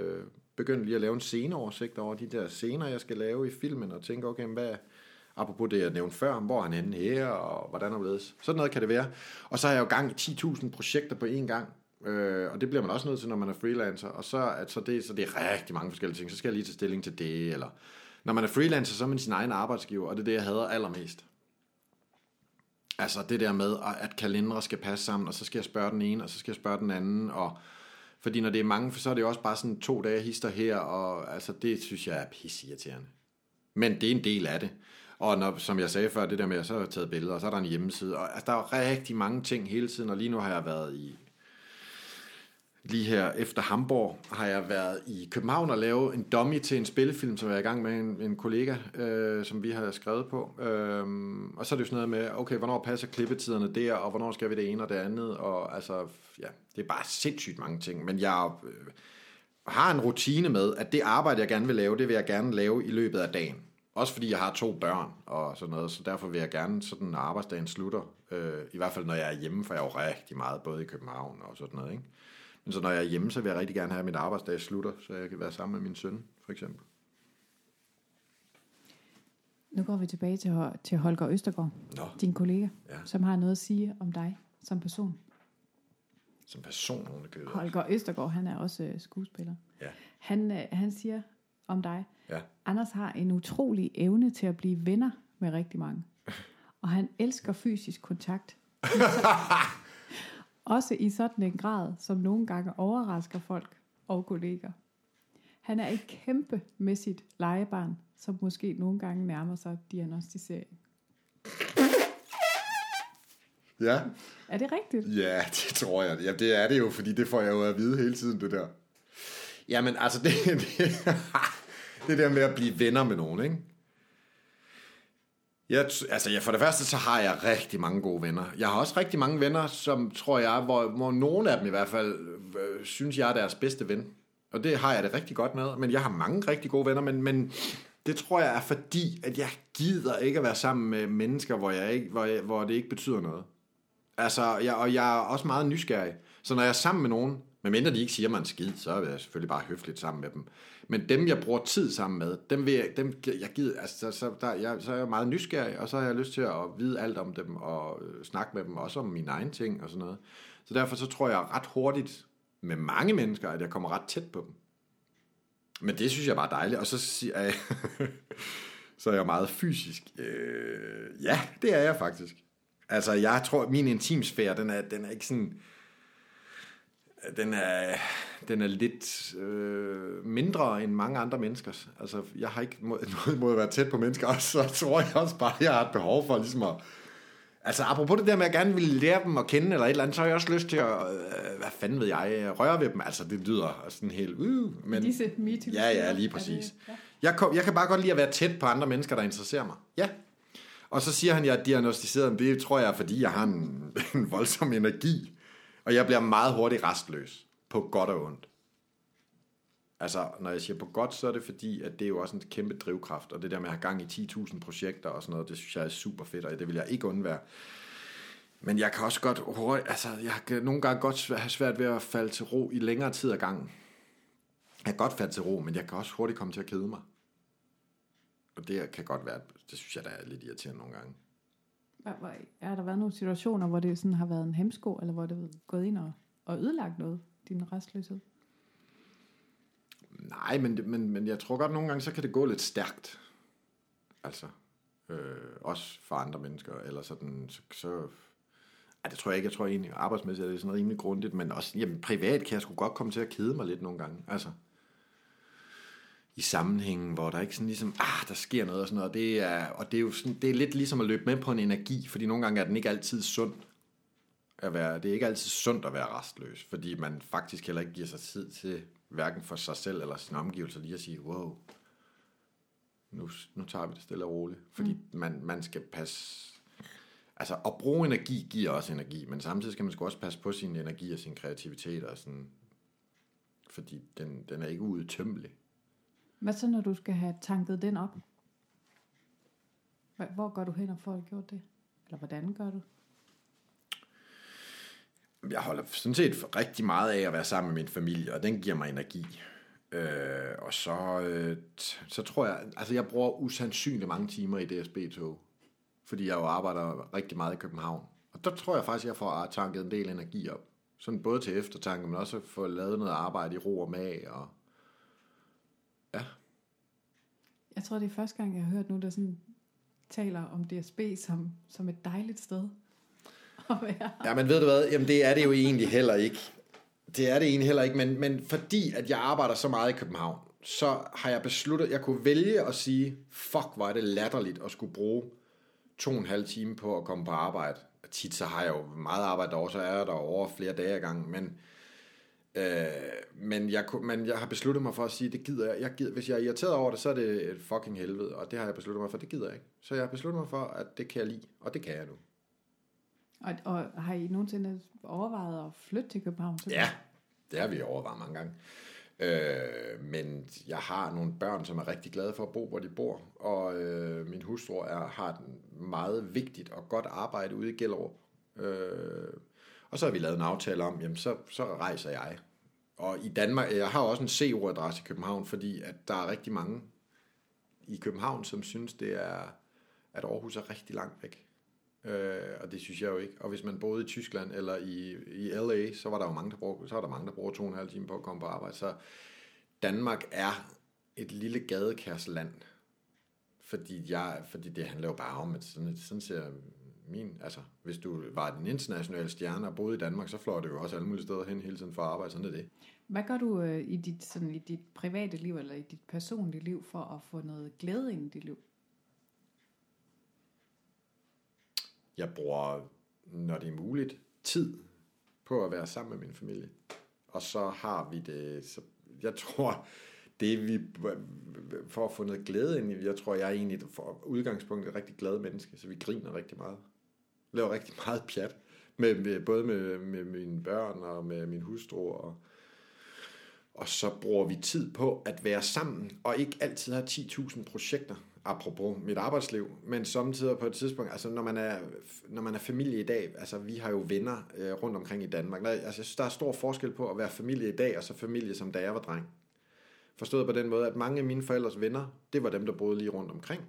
begyndt lige at lave en sceneoversigt over de der scener, jeg skal lave i filmen, og tænke, okay, hvad... Apropos det, jeg nævnte før, hvor han henne her, og hvordan og hvorledes. Sådan noget kan det være. Og så har jeg jo gang i 10.000 projekter på én gang, og det bliver man også nødt til, når man er freelancer. Og så det er rigtig mange forskellige ting. Så skal jeg lige tage stilling til det, eller... Når man er freelancer, så er man sin egen arbejdsgiver, og det er det, jeg hader allermest. Altså det der med, at kalendere skal passe sammen, og så skal jeg spørge den ene, og så skal jeg spørge den anden, og... Fordi når det er mange, så er det jo også bare sådan 2 dage hister her, og altså det synes jeg er pisseirriterende. Men det er en del af det. Og når, som jeg sagde før, det der med, at så har jeg taget billeder, og så er der en hjemmeside, og altså, der er rigtig mange ting hele tiden, og lige nu har jeg været i, lige her efter Hamburg, har jeg været i København og lavet en dummy til en spillefilm, som jeg er i gang med en kollega, som vi har skrevet på, og så er det jo sådan noget med, okay, hvornår passer klippetiderne der, og hvornår skal vi det ene og det andet, og altså, ja, det er bare sindssygt mange ting, men jeg har en rutine med, at det arbejde, jeg gerne vil lave, det vil jeg gerne lave i løbet af dagen. Også fordi jeg har 2 børn og sådan noget, så derfor vil jeg gerne, sådan når arbejdsdagen slutter, i hvert fald når jeg er hjemme, for jeg er jo rigtig meget, både i København og sådan noget, ikke? Men så når jeg er hjemme, så vil jeg rigtig gerne have, at min arbejdsdag slutter, så jeg kan være sammen med min søn, for eksempel. Nu går vi tilbage til Holger Østergaard, din kollega, som har noget at sige om dig som person. Som person, hun er kød. Holger Østergaard, han er også skuespiller. Ja. Han siger om dig... Ja. Anders har en utrolig evne til at blive venner med rigtig mange. Og han elsker fysisk kontakt. Også i sådan en grad, som nogle gange overrasker folk og kolleger. Han er et kæmpemæssigt legebarn, som måske nogle gange nærmer sig diagnostisering. Ja. Er det rigtigt? Ja, det tror jeg. Ja, det er det jo, fordi det får jeg jo at vide hele tiden, det der. Jamen, altså det det der med at blive venner med nogen, ikke? Jeg for det første, så har jeg rigtig mange gode venner. Jeg har også rigtig mange venner, som tror jeg, hvor nogle af dem i hvert fald, synes jeg er deres bedste ven. Og det har jeg det rigtig godt med. Men jeg har mange rigtig gode venner, men det tror jeg er fordi, at jeg gider ikke at være sammen med mennesker, hvor det ikke betyder noget. Altså, og jeg er også meget nysgerrig. Så når jeg er sammen med nogen, Men mindre de ikke siger mig en skid, så er jeg selvfølgelig bare høfligt sammen med dem. Men dem, jeg bruger tid sammen med, så er jeg meget nysgerrig, og så har jeg lyst til at vide alt om dem, og snakke med dem, også om mine egne ting og sådan noget. Så derfor så tror jeg ret hurtigt med mange mennesker, at jeg kommer ret tæt på dem. Men det synes jeg bare er dejligt. Og så siger jeg, så er jeg meget fysisk. Ja, det er jeg faktisk. Altså, jeg tror, min intimsfære, den er ikke sådan... Den er lidt mindre end mange andre menneskers. Altså, jeg har ikke noget mod at være tæt på mennesker, og så tror jeg også bare, jeg har et behov for ligesom at... Altså, apropos det der med, at jeg gerne vil lære dem at kende eller et eller andet, så har jeg også lyst til at, hvad fanden ved jeg, røre ved dem. Altså, det lyder sådan helt... men disse mytiske... Ja, lige præcis. Ja. Jeg kan bare godt lide at være tæt på andre mennesker, der interesserer mig. Ja. Og så siger han, jeg er diagnostiseret, men det tror jeg, fordi jeg har en voldsom energi. Og jeg bliver meget hurtigt rastløs, på godt og ondt. Altså, når jeg siger på godt, så er det fordi, at det er jo også en kæmpe drivkraft, og det der med at have gang i 10.000 projekter og sådan noget, det synes jeg er super fedt, og det vil jeg ikke undvære. Men jeg kan også godt hurtigt, altså, jeg kan nogle gange godt have svært ved at falde til ro i længere tid ad gangen. Jeg kan godt falde til ro, men jeg kan også hurtigt komme til at kede mig. Og det kan godt være, det synes jeg, der er lidt irriterende nogle gange. Har der været nogle situationer, hvor det sådan har været en hemsko, eller hvor det er gået ind og ødelagt noget, din restløshed? Nej, men jeg tror godt, nogle gange, så kan det gå lidt stærkt. Altså, også for andre mennesker, eller sådan, det tror jeg ikke, jeg tror egentlig, arbejdsmæssigt er det sådan rimelig grundigt, men også, jamen, privat kan jeg sgu godt komme til at kede mig lidt nogle gange, altså. I sammenhængen, hvor der ikke sådan ligesom, der sker noget og sådan noget, det er lidt ligesom at løbe med på en energi, fordi nogle gange er den ikke altid sund at være, det er ikke altid sundt at være rastløs, fordi man faktisk heller ikke giver sig tid til, hverken for sig selv eller sin omgivelser, lige at sige, wow, nu tager vi det stille og roligt, fordi man skal passe, altså at bruge energi giver også energi, men samtidig skal man sgu også passe på sin energi og sin kreativitet og sådan, fordi den er ikke uudtømmelig. Hvad så, når du skal have tanket den op? Hvor går du hen og får gjort det? Eller hvordan gør du? Jeg holder sådan set rigtig meget af at være sammen med min familie, og den giver mig energi. Og så tror jeg... Altså, jeg bruger usandsynligt mange timer i DSB-tog, fordi jeg jo arbejder rigtig meget i København. Og der tror jeg faktisk, jeg får tanket en del energi op. Sådan både til eftertanke, men også få lavet noget arbejde i ro og mag og... Ja. Jeg tror, det er første gang, jeg har hørt nogen, der sådan taler om DSB som et dejligt sted at være. Ja, men ved du hvad? Jamen, det er det jo egentlig heller ikke. Det er det egentlig heller ikke, men fordi at jeg arbejder så meget i København, så har jeg besluttet, jeg kunne vælge at sige, fuck, hvor er det latterligt at skulle bruge 2,5 timer på at komme på arbejde. Og tit så har jeg jo meget arbejde derovre, så er jeg derovre flere dage ad gangen, men jeg har besluttet mig for at sige, det gider jeg. Hvis jeg er irriteret over det, så er det et fucking helvede, og det har jeg besluttet mig for, det gider jeg ikke. Så jeg har besluttet mig for, at det kan jeg lide, og det kan jeg nu. Og har I nogensinde overvejet at flytte til København? Ja, det har vi overvejet mange gange. Men jeg har nogle børn, som er rigtig glade for at bo, hvor de bor, og min hustru har et meget vigtigt og godt arbejde ude i Gellerup. Og så har vi lavet en aftale om, jamen så rejser jeg. Og i Danmark, jeg har også en CO-adresse i København, fordi at der er rigtig mange i København, som synes, at Aarhus er rigtig langt væk. Og det synes jeg jo ikke. Og hvis man boede i Tyskland eller i LA, så var der jo mange, der bruger 2,5 timer på at komme på arbejde. Så Danmark er et lille gadekærsland, fordi det handler jo bare om, at sådan ser... Altså, hvis du var den internationale stjerne og boede i Danmark, så flår det jo også alle mulige steder hen hele tiden for at arbejde, sådan er det. Hvad gør du i dit private liv eller i dit personlige liv for at få noget glæde ind i dit liv? Jeg bruger, når det er muligt, tid på at være sammen med min familie. Og så har vi det... Så jeg tror... For at få noget glæde ind i, jeg tror, jeg er egentlig for udgangspunktet et rigtig glad menneske, så vi griner rigtig meget. Laver rigtig meget pjat, både med mine børn og med min hustru, og så bruger vi tid på at være sammen, og ikke altid have 10.000 projekter. apropos mit arbejdsliv, men samtidig på et tidspunkt, altså når man er familie i dag, altså vi har jo venner rundt omkring i Danmark. Altså jeg synes, der er stor forskel på at være familie i dag, og så familie som da jeg var dreng. Forstået på den måde, at mange af mine forældres venner, det var dem, der boede lige rundt omkring.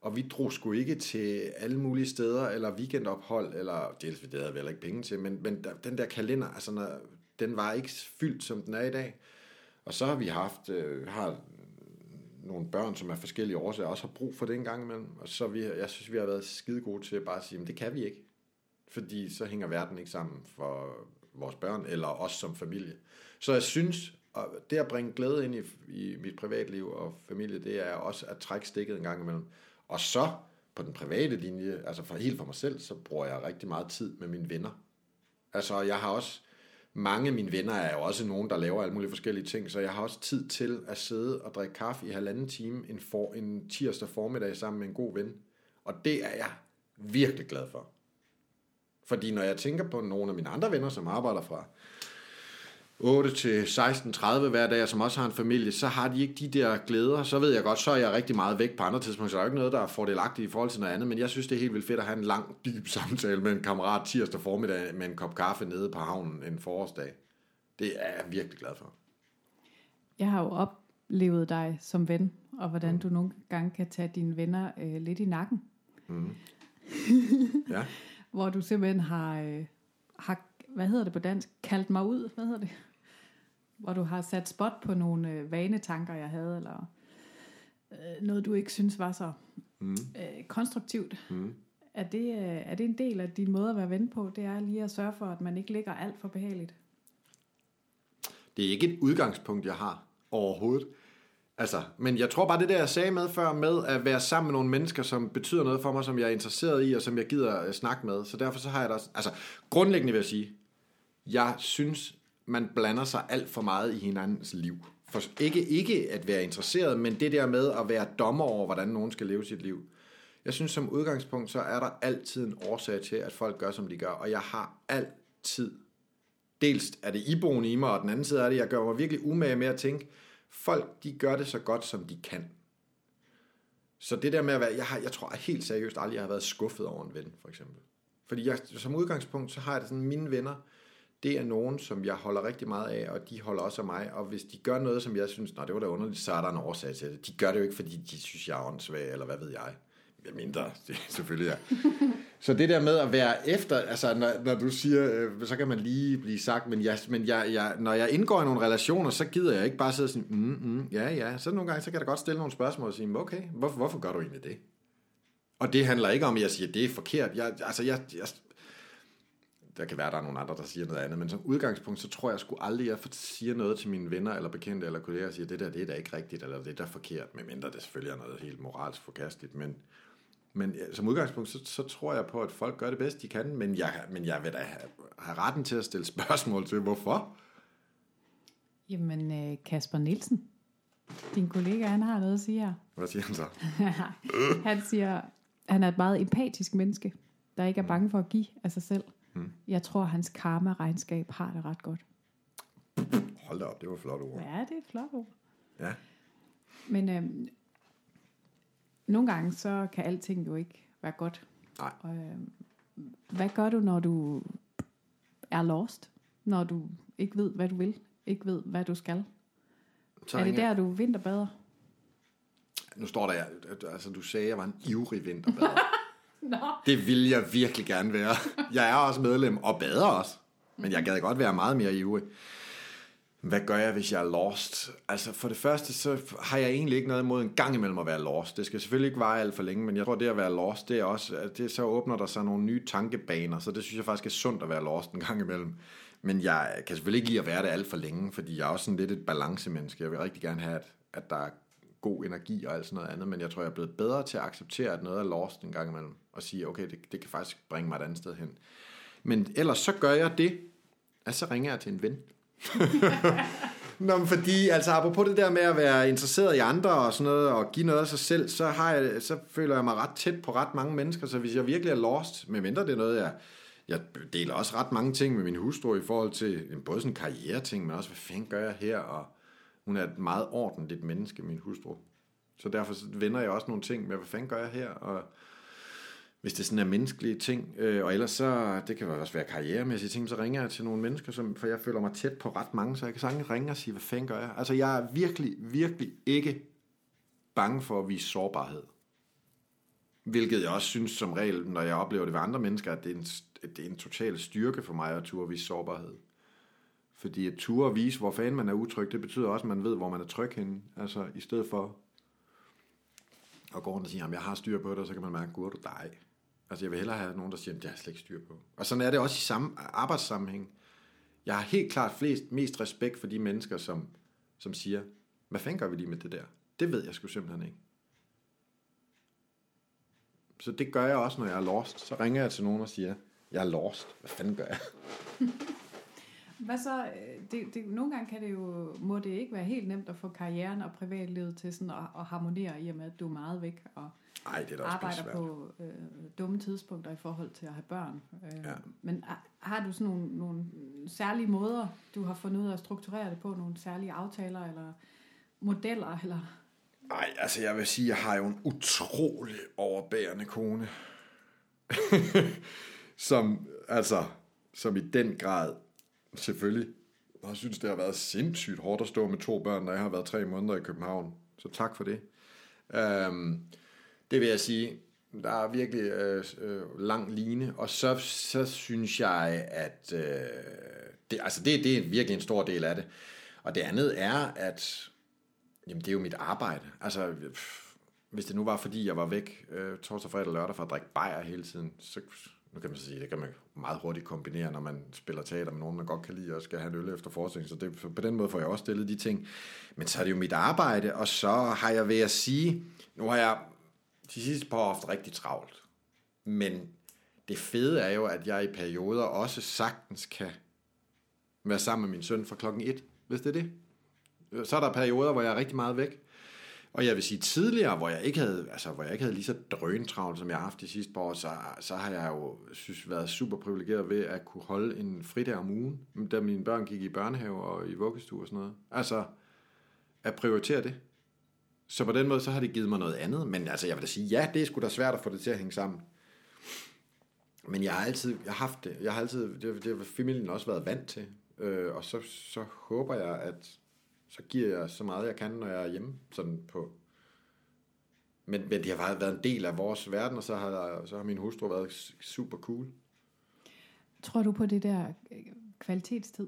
Og vi drog sgu ikke til alle mulige steder, eller weekendophold, eller dels det havde vi heller ikke penge til, men den der kalender, altså den var ikke fyldt, som den er i dag. Og så har vi haft, nogle børn, som er forskellige årsager, også har brug for det en gang imellem. Og så jeg synes, vi har været skide gode til bare at sige, men det kan vi ikke. Fordi så hænger verden ikke sammen for vores børn, eller os som familie. Så jeg synes, og det at bringe glæde ind i mit privatliv og familie, det er også at trække stikket en gang imellem. Og så på den private linje, altså helt for mig selv, så bruger jeg rigtig meget tid med mine venner. Altså jeg har også, mange af mine venner er jo også nogen, der laver alle mulige forskellige ting, så jeg har også tid til at sidde og drikke kaffe i halvanden time en tirsdag formiddag sammen med en god ven. Og det er jeg virkelig glad for. Fordi når jeg tænker på nogle af mine andre venner, som arbejder fra 8 til 16.30 hver dag, som også har en familie, så har de ikke de der glæder. Så ved jeg godt, så er jeg rigtig meget væk på andre tidspunkter, så der er jo ikke noget, der er fordelagtigt i forhold til noget andet, men jeg synes, det er helt vildt fedt at have en lang, dyb samtale med en kammerat tirsdag formiddag med en kop kaffe nede på havnen en forårsdag. Det er jeg virkelig glad for. Jeg har jo oplevet dig som ven, og hvordan du nogle gange kan tage dine venner lidt i nakken. Mm. Ja. Hvor du simpelthen har kaldt mig ud, hvor du har sat spot på nogle vanetanker, jeg havde, eller noget, du ikke synes var så konstruktivt. Mm. Er det en del af din måde at være ven på? Det er lige at sørge for, at man ikke ligger alt for behageligt. Det er ikke et udgangspunkt, jeg har overhovedet. Altså, men jeg tror bare, det der, jeg sagde med før, med at være sammen med nogle mennesker, som betyder noget for mig, som jeg er interesseret i, og som jeg gider snakke med. Så derfor så har jeg da også... Altså, grundlæggende vil jeg sige, jeg synes, man blander sig alt for meget i hinandens liv. For ikke at være interesseret, men det der med at være dommer over, hvordan nogen skal leve sit liv. Jeg synes, som udgangspunkt, så er der altid en årsag til, at folk gør, som de gør. Og jeg har altid... Dels er det iboende i mig, og den anden side er det, jeg gør mig virkelig umage med at tænke... Folk, de gør det så godt, som de kan. Så det der med at være... Jeg tror helt seriøst aldrig, jeg har været skuffet over en ven, for eksempel. Fordi jeg, som udgangspunkt, så har jeg det sådan, mine venner, det er nogen, som jeg holder rigtig meget af, og de holder også af mig. Og hvis de gør noget, som jeg synes, nej, det var da underligt, så er der en årsag til det. De gør det jo ikke, fordi de synes, jeg er åndssvag, eller hvad ved jeg. Jeg mindre, det er selvfølgelig jeg. Så det der med at være efter, altså når du siger, så kan man lige blive sagt, men jeg, når jeg indgår i nogle relationer, så gider jeg ikke bare sidde og sige, så nogle gange, så kan jeg da godt stille nogle spørgsmål og sige, okay, hvorfor gør du egentlig det? Og det handler ikke om, at jeg siger, at det er forkert. Der kan være, der er nogle andre, der siger noget andet, men som udgangspunkt, så tror jeg sgu aldrig, jeg siger noget til mine venner eller bekendte eller kolleger og siger, det er da ikke rigtigt, eller det er da forkert, medmindre det selvfølgelig er noget helt moralsk forkasteligt, men som udgangspunkt, så tror jeg på, at folk gør det bedst, de kan, men jeg vil da have retten til at stille spørgsmål til, hvorfor? Jamen, Kasper Nielsen, din kollega, han har noget at sige her. Hvad siger han så? Han siger, han er et meget empatisk menneske, der ikke er bange for at give af sig selv. Jeg tror, hans karma-regnskab har det ret godt. Hold da op, det var et flot ord. Ja, det er et flot ord. Ja. Men nogle gange, så kan alting jo ikke være godt. Nej. Og, hvad gør du, når du er lost? Når du ikke ved, hvad du vil? Ikke ved, hvad du skal? Så er det der, du vinterbader? Nu står der, altså du sagde, jeg var en ivrig vinterbader. No. Det vil jeg virkelig gerne være. Jeg er også medlem og bader også. Men jeg gad godt være meget mere ivrig. Hvad gør jeg, hvis jeg er lost? Altså for det første, så har jeg egentlig ikke noget imod en gang imellem at være lost. Det skal selvfølgelig ikke vare alt for længe, men jeg tror, det at være lost, det er også, det så åbner der sig nogle nye tankebaner. Så det synes jeg faktisk er sundt at være lost en gang imellem. Men jeg kan selvfølgelig ikke lide at være det alt for længe, fordi jeg er også sådan lidt et balancemenneske. Jeg vil rigtig gerne have, at der er god energi og alt sådan noget andet, men jeg tror, jeg er blevet bedre til at acceptere, at noget er lost en gang imellem, og sige, okay, det kan faktisk bringe mig et andet sted hen. Men ellers så gør jeg det, at så ringer jeg til en ven. Nå, fordi, altså apropos det der med at være interesseret i andre og sådan noget, og give noget af sig selv, så føler jeg mig ret tæt på ret mange mennesker, så hvis jeg virkelig er lost, medmindre det er noget, jeg deler også ret mange ting med min hustru i forhold til, både sådan karriere ting, men også, hvad fanden gør jeg her, og hun er et meget ordentligt menneske, min hustru. Så derfor vender jeg også nogle ting med, hvad fanden gør jeg her, og hvis det sådan er menneskelige ting, og ellers så, det kan også være karrieremæssige ting, så ringer jeg til nogle mennesker, som, for jeg føler mig tæt på ret mange, så jeg kan sagtens ringe og sige, hvad fanden gør jeg? Altså jeg er virkelig, virkelig ikke bange for at vise sårbarhed. Hvilket jeg også synes som regel, når jeg oplever det ved andre mennesker, at det er en total styrke for mig at turde vise sårbarhed. Fordi at turde vise, hvor fanden man er utryg, det betyder også, at man ved, hvor man er tryg henne. Altså i stedet for at gå rundt og sige, jamen jeg har styr på det, og så kan man mærke, gud, du dig. Altså jeg vil hellere have nogen, der siger, at jeg har slet ikke styr på. Og sådan er det også i samme arbejdssammenhæng. Jeg har helt klart mest respekt for de mennesker, som siger, hvad fanden gør vi lige med det der? Det ved jeg sgu simpelthen ikke. Så det gør jeg også, når jeg er lost. Så ringer jeg til nogen og siger, jeg er lost. Hvad fanden gør jeg? Hvad så? Nogle gange kan det jo, må det ikke være helt nemt at få karrieren og privatlivet til sådan at harmonere, i og med at du er meget væk og arbejder på dumme tidspunkter i forhold til at have børn. Ja. Men har du sådan nogle særlige måder, du har fundet ud af at strukturere det på? Nogle særlige aftaler eller modeller eller... Nej, altså jeg vil sige, jeg har jo en utrolig overbærende kone, som i den grad selvfølgelig har synes, det har været sindssygt hårdt at stå med to børn, når jeg har været 3 måneder i København. Så tak for det. Det vil jeg sige, der er virkelig lang line, og så synes jeg, at det er virkelig en stor del af det. Og det andet er, at jamen, det er jo mit arbejde. Altså, hvis det nu var, fordi jeg var væk torsdag, fredag og lørdag for at drikke bajer hele tiden, så nu kan man sige, det kan man meget hurtigt kombinere, når man spiller teater med nogen, man godt kan lide, og skal have en øl efter forestillingen. Så det, på den måde får jeg også stillet de ting. Men så er det jo mit arbejde, og så har jeg ved at sige, nu har jeg de sidste par år haft rigtig travlt. Men det fede er jo, at jeg i perioder også sagtens kan være sammen med min søn fra 1:00, hvis det er det. Så er der perioder, hvor jeg er rigtig meget væk. Og jeg vil sige tidligere, hvor jeg ikke havde lige så drøntravlt, som jeg har haft de sidste par år, så har jeg jo været super privilegeret ved at kunne holde en fridag om ugen, da mine børn gik i børnehave og i vuggestue og sådan noget. Altså, at prioritere det. Så på den måde, så har det givet mig noget andet. Men altså, jeg vil da sige, ja, det er sgu da svært at få det til at hænge sammen. Men det har familien også været vant til. Og så håber jeg, at så giver jeg så meget, jeg kan, når jeg er hjemme. Sådan på. Men det har været en del af vores verden, og så har min hustru været super cool. Tror du på det der kvalitetstid?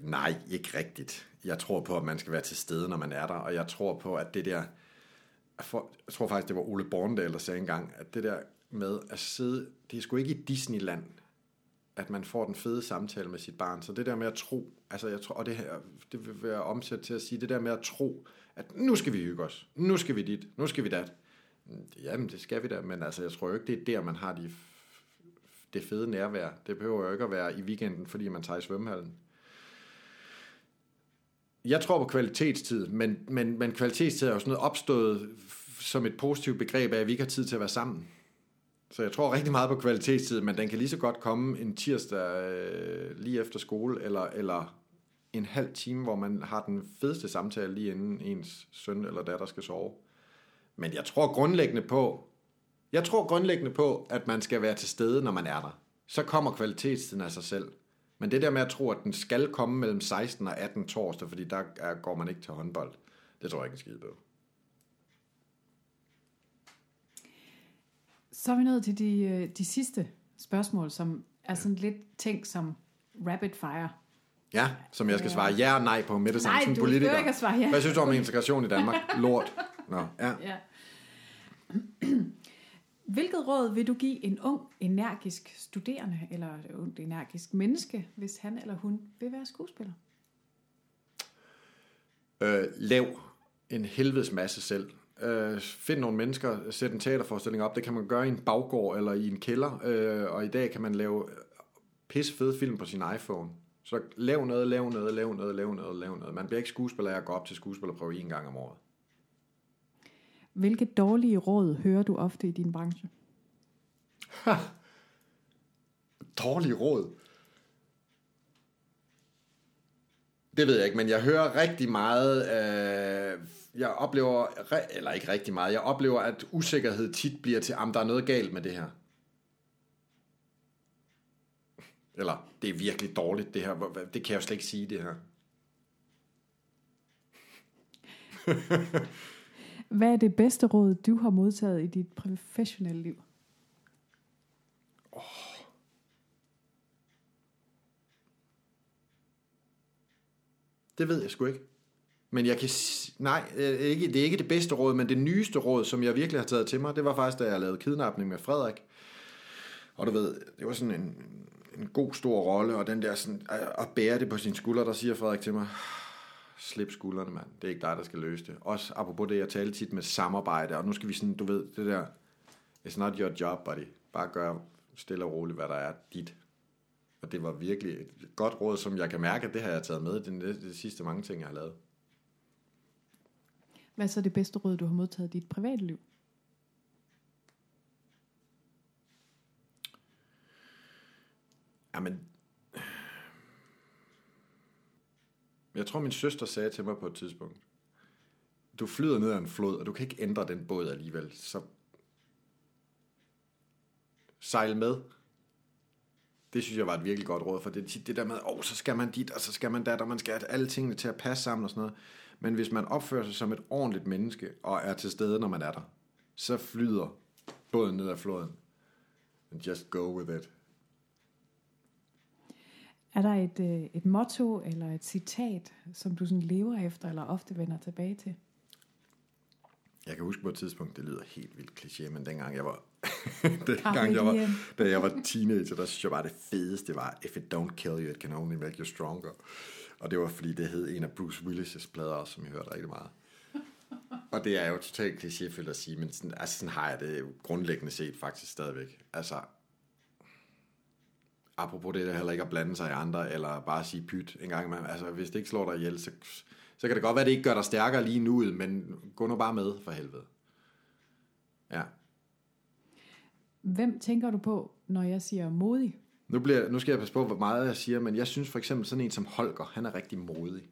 Nej, ikke rigtigt. Jeg tror på, at man skal være til stede, når man er der. Og jeg tror på, at det der... Jeg tror faktisk, det var Ole Bornedal, der sagde engang, at det der med at sidde... Det er sgu ikke i Disneyland, at man får den fede samtale med sit barn. Så det der med at tro, altså jeg tror, og det her, det vil være omsat til at sige, det der med at tro, at nu skal vi hygge os, nu skal vi dit, nu skal vi dat. Jamen, det skal vi da, men altså jeg tror jo ikke, det er der, man har det fede nærvær. Det behøver jo ikke at være i weekenden, fordi man tager i svømmehallen. Jeg tror på kvalitetstid, men kvalitetstid er jo sådan noget opstået som et positivt begreb af, at vi ikke har tid til at være sammen. Så jeg tror rigtig meget på kvalitetstid, men den kan lige så godt komme en tirsdag lige efter skole, eller en halv time, hvor man har den fedeste samtale lige inden ens søn eller datter skal sove. Men jeg tror grundlæggende på, at man skal være til stede, når man er der. Så kommer kvalitetstiden af sig selv. Men det der med at tro, at den skal komme mellem 16 og 18 torsdag, fordi der går man ikke til håndbold, det tror jeg ikke en skid på. Så er vi nået til de sidste spørgsmål, som er sådan lidt ting som rapid fire. Ja, som jeg skal svare ja og nej på med det samme. Nej, du skal ikke svare ja. Hvad synes du om integration i Danmark? Lort. Nå, ja. Hvilket råd vil du give en ung, energisk studerende, eller et ungt, energisk menneske, hvis han eller hun vil være skuespiller? Lav en helvedes masse selv. Find nogle mennesker, sæt en teaterforestilling op. Det kan man gøre i en baggård eller i en kælder, og i dag kan man lave pissefede film på sin iPhone. Så lav noget. Man bliver ikke skuespiller af at gå op til skuespillerprøve 1 gang om året. Hvilke dårlige råd hører du ofte i din branche? Dårlige råd? Det ved jeg ikke, men jeg hører rigtig meget, jeg oplever, eller ikke rigtig meget, jeg oplever, at usikkerhed tit bliver til, om der er noget galt med det her. Eller, det er virkelig dårligt det her, det kan jeg jo slet ikke sige det her. Hvad er det bedste råd, du har modtaget i dit professionelle liv? Det ved jeg sgu ikke. Men jeg kan... Nej, det er ikke det bedste råd, men det nyeste råd, som jeg virkelig har taget til mig, det var faktisk, da jeg lavede Kidnapning med Frederik. Og du ved, det var sådan en god stor rolle, og den der sådan... At bære det på sine skuldre, der siger Frederik til mig... Slip skuldrene, mand. Det er ikke dig, der skal løse det. Også apropos det, jeg taler tit med samarbejde, og nu skal vi sådan, du ved, det der... It's not your job, buddy. Bare gør stille og roligt, hvad der er dit. Og det var virkelig et godt råd, som jeg kan mærke, at det har jeg taget med. Det er de sidste mange ting, jeg har lavet. Hvad er så det bedste råd, du har modtaget i dit private liv? Jamen... Jeg tror, min søster sagde til mig på et tidspunkt, du flyder ned ad en flod, og du kan ikke ændre den båd alligevel, så sejl med. Det synes jeg var et virkelig godt råd, for det er tit det der med, så skal man dit, og så skal man dat, og man skal have alle tingene til at passe sammen og sådan noget. Men hvis man opfører sig som et ordentligt menneske, og er til stede, når man er der, så flyder båden ned ad floden. And just go with it. Er der et motto eller et citat, som du sådan lever efter, eller ofte vender tilbage til? Jeg kan huske på et tidspunkt, det lyder helt vildt kliché, men dengang jeg var... Da jeg var teenager, der synes jeg bare det fedeste var if it don't kill you, it can only make you stronger. Og det var fordi det hed en af Bruce Willis' plader også, som jeg hørte rigtig meget. Og det er jo totalt klichéfyldt at sige, men sådan, sådan har jeg det grundlæggende set faktisk stadigvæk. Altså apropos det der heller ikke at blande sig i andre, eller bare sige pyt en gang imellem. Altså hvis det ikke slår dig ihjel, så kan det godt være det ikke gør dig stærkere lige nu, men gå nu bare med for helvede. Ja. Hvem tænker du på, når jeg siger modig? Nu skal jeg passe på, hvor meget jeg siger, men jeg synes for eksempel sådan en som Holger, han er rigtig modig.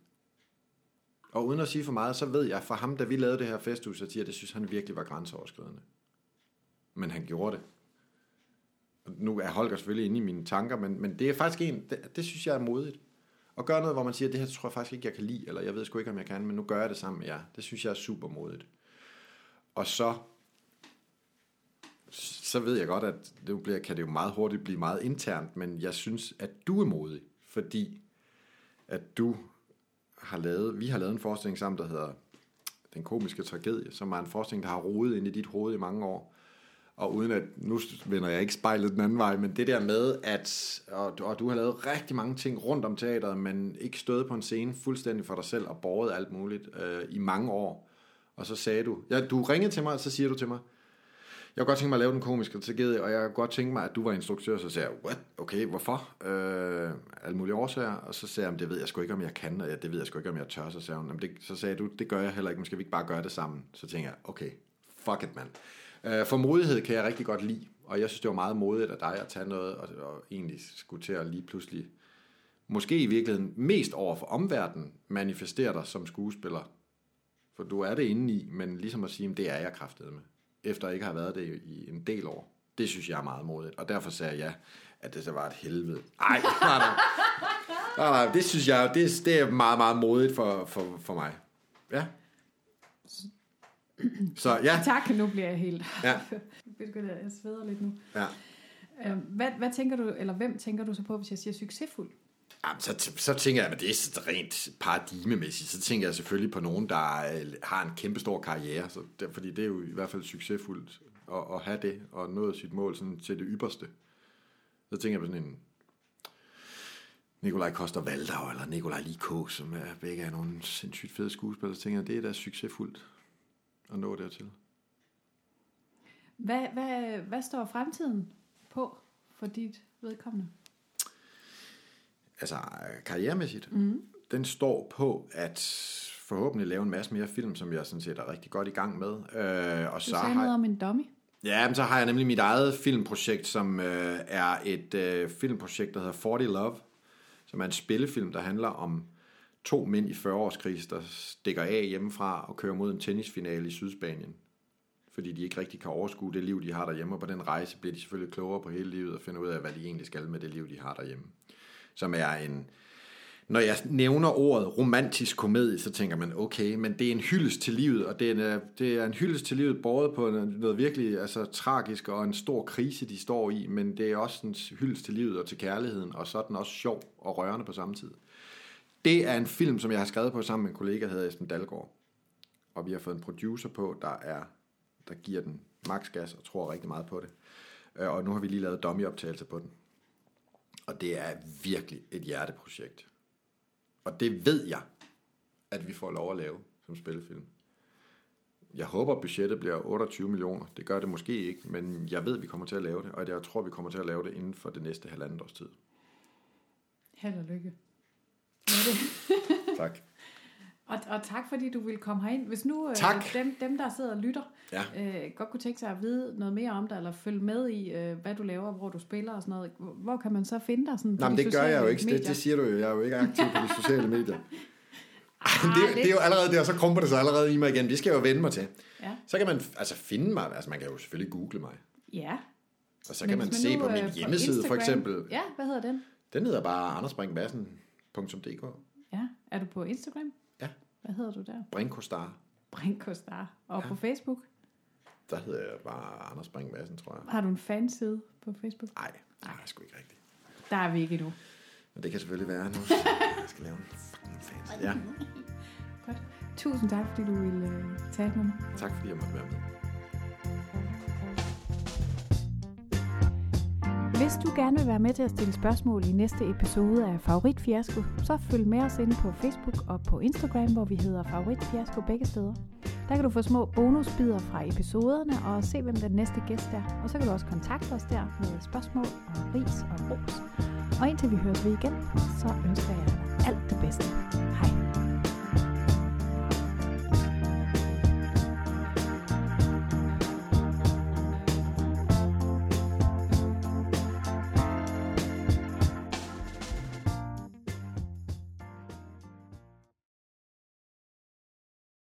Og uden at sige for meget, så ved jeg fra ham, da vi lavede det her Festusatiren, det synes han virkelig var grænseoverskridende. Men han gjorde det. Nu er Holger selvfølgelig inde i mine tanker, men det er faktisk det synes jeg er modigt. At gøre noget, hvor man siger, det her tror jeg faktisk ikke, jeg kan lide, eller jeg ved sgu ikke, om jeg kan, men nu gør jeg det sammen med jer. Det synes jeg er super modigt. Og så ved jeg godt, at kan det jo meget hurtigt blive meget internt, men jeg synes, at du er modig, fordi at vi har lavet en forestilling sammen, der hedder Den Komiske Tragedie, som er en forestilling, der har rodet ind i dit hoved i mange år, og uden at, nu vender jeg ikke spejlet den anden vej, men det der med, at og du har lavet rigtig mange ting rundt om teateret, men ikke stået på en scene fuldstændig for dig selv, og båret alt muligt i mange år, og så sagde du, du ringede til mig, og så siger du til mig, jeg kunne godt tænke mig at lave Den Komiske Tragedie, og jeg kunne godt tænke mig, at du var instruktør, så sagde jeg, what? Okay, hvorfor? Alle mulige årsager, og så sagde jeg, det ved jeg sgu ikke, om jeg kan, og det ved jeg sgu ikke, om jeg tør, så sagde hun, så sagde du, det gør jeg heller ikke, men skal vi ikke bare gøre det sammen? Så tænker jeg, okay, fuck it, mand. For modighed kan jeg rigtig godt lide, og jeg synes, det var meget modigt af dig at tage noget, og egentlig skulle til at lige pludselig, måske i virkeligheden mest over for omverdenen, manifestere dig som skuespiller, for du er det inde i, men ligesom at sige, det er jeg kraftedeme med. Efter ikke har været det i en del år. Det synes jeg er meget modigt, og derfor sagde jeg, at det så var et helvede. Nej, det synes jeg, det er meget, meget modigt for mig. Ja. Så ja. Tak, nu bliver jeg helt... Ja. Jeg sveder lidt nu. Ja. Hvad tænker du, eller hvem tænker du så på, hvis jeg siger succesfuld? Jamen, så tænker jeg, at det er rent paradigmemæssigt, så tænker jeg selvfølgelig på nogen, der har en kæmpestor karriere, fordi det er jo i hvert fald succesfuldt at have det, og nået sit mål sådan til det ypperste. Så tænker jeg på sådan en Nikolaj Coster-Waldau, eller Nikolaj Likå, som er begge af nogle sindssygt fede skuespillere, så tænker jeg, det er da succesfuldt at nå dertil. Hvad står fremtiden på for dit vedkommende? Altså karrieremæssigt, den står på at forhåbentlig lave en masse mere film, som jeg sådan set er rigtig godt i gang med. Og så har noget om en dummy? Ja, men så har jeg nemlig mit eget filmprojekt, som er et filmprojekt, der hedder 40 Love, som er en spillefilm, der handler om to mænd i 40-årskrise, der stikker af hjemmefra og kører mod en tennisfinale i Sydspanien, fordi de ikke rigtig kan overskue det liv, de har derhjemme, og på den rejse bliver de selvfølgelig klogere på hele livet og finder ud af, hvad de egentlig skal med det liv, de har derhjemme. Som er en... Når jeg nævner ordet romantisk komedie, så tænker man, okay, men det er en hyldest til livet, og det er en hyldest til livet båret på noget virkelig altså, tragisk og en stor krise, de står i, men det er også en hyldest til livet og til kærligheden, og så er den også sjov og rørende på samme tid. Det er en film, som jeg har skrevet på sammen med en kollega, der hedder Esben Dalgaard, og vi har fået en producer på, der giver den maksgas og tror rigtig meget på det, og nu har vi lige lavet dummy-optagelser på den, og det er virkelig et hjerteprojekt. Og det ved jeg, at vi får lov at lave som spillefilm. Jeg håber, budgettet bliver 28 millioner. Det gør det måske ikke, men jeg ved, at vi kommer til at lave det. Og jeg tror, vi kommer til at lave det inden for det næste halvandet års tid. Held og lykke. Tak. Og tak, fordi du ville komme herind. Hvis nu dem, der sidder og lytter, godt kunne tænke sig at vide noget mere om dig, eller følge med i, hvad du laver, hvor du spiller og sådan noget, hvor kan man så finde dig? Sådan, jamen, det gør jeg jo ikke. Det siger du jo. Jeg er jo ikke aktiv på de sociale medier. Det er jo allerede det, og så krumper det sig allerede i mig igen. Det skal jeg jo vende mig til. Ja. Så kan man altså finde mig. Altså, man kan jo selvfølgelig google mig. Ja. Og så kan man se på min hjemmeside, Instagram, for eksempel. Ja, hvad hedder den? Den hedder bare andersbrinkmadsen.dk. Ja, er du på Instagram? Ja. Hvad hedder du der? Brinkostar. Og på Facebook? Der hedder jeg bare Anders Brink Madsen, tror jeg. Har du en fanside på Facebook? Nej, det er sgu ikke rigtigt. Der er vi ikke endnu. Men det kan selvfølgelig være nu. Jeg skal lave en fanside. Ja. Godt. Tusind tak, fordi du ville tale med mig. Tak, fordi jeg måtte være med. Hvis du gerne vil være med til at stille spørgsmål i næste episode af Favoritfiasko, så følg med os inde på Facebook og på Instagram, hvor vi hedder Favoritfiasko begge steder. Der kan du få små bonusbider fra episoderne og se, hvem den næste gæst er. Og så kan du også kontakte os der med spørgsmål og ris og ros. Og indtil vi høres ved igen, så ønsker jeg dig alt det bedste. Hej.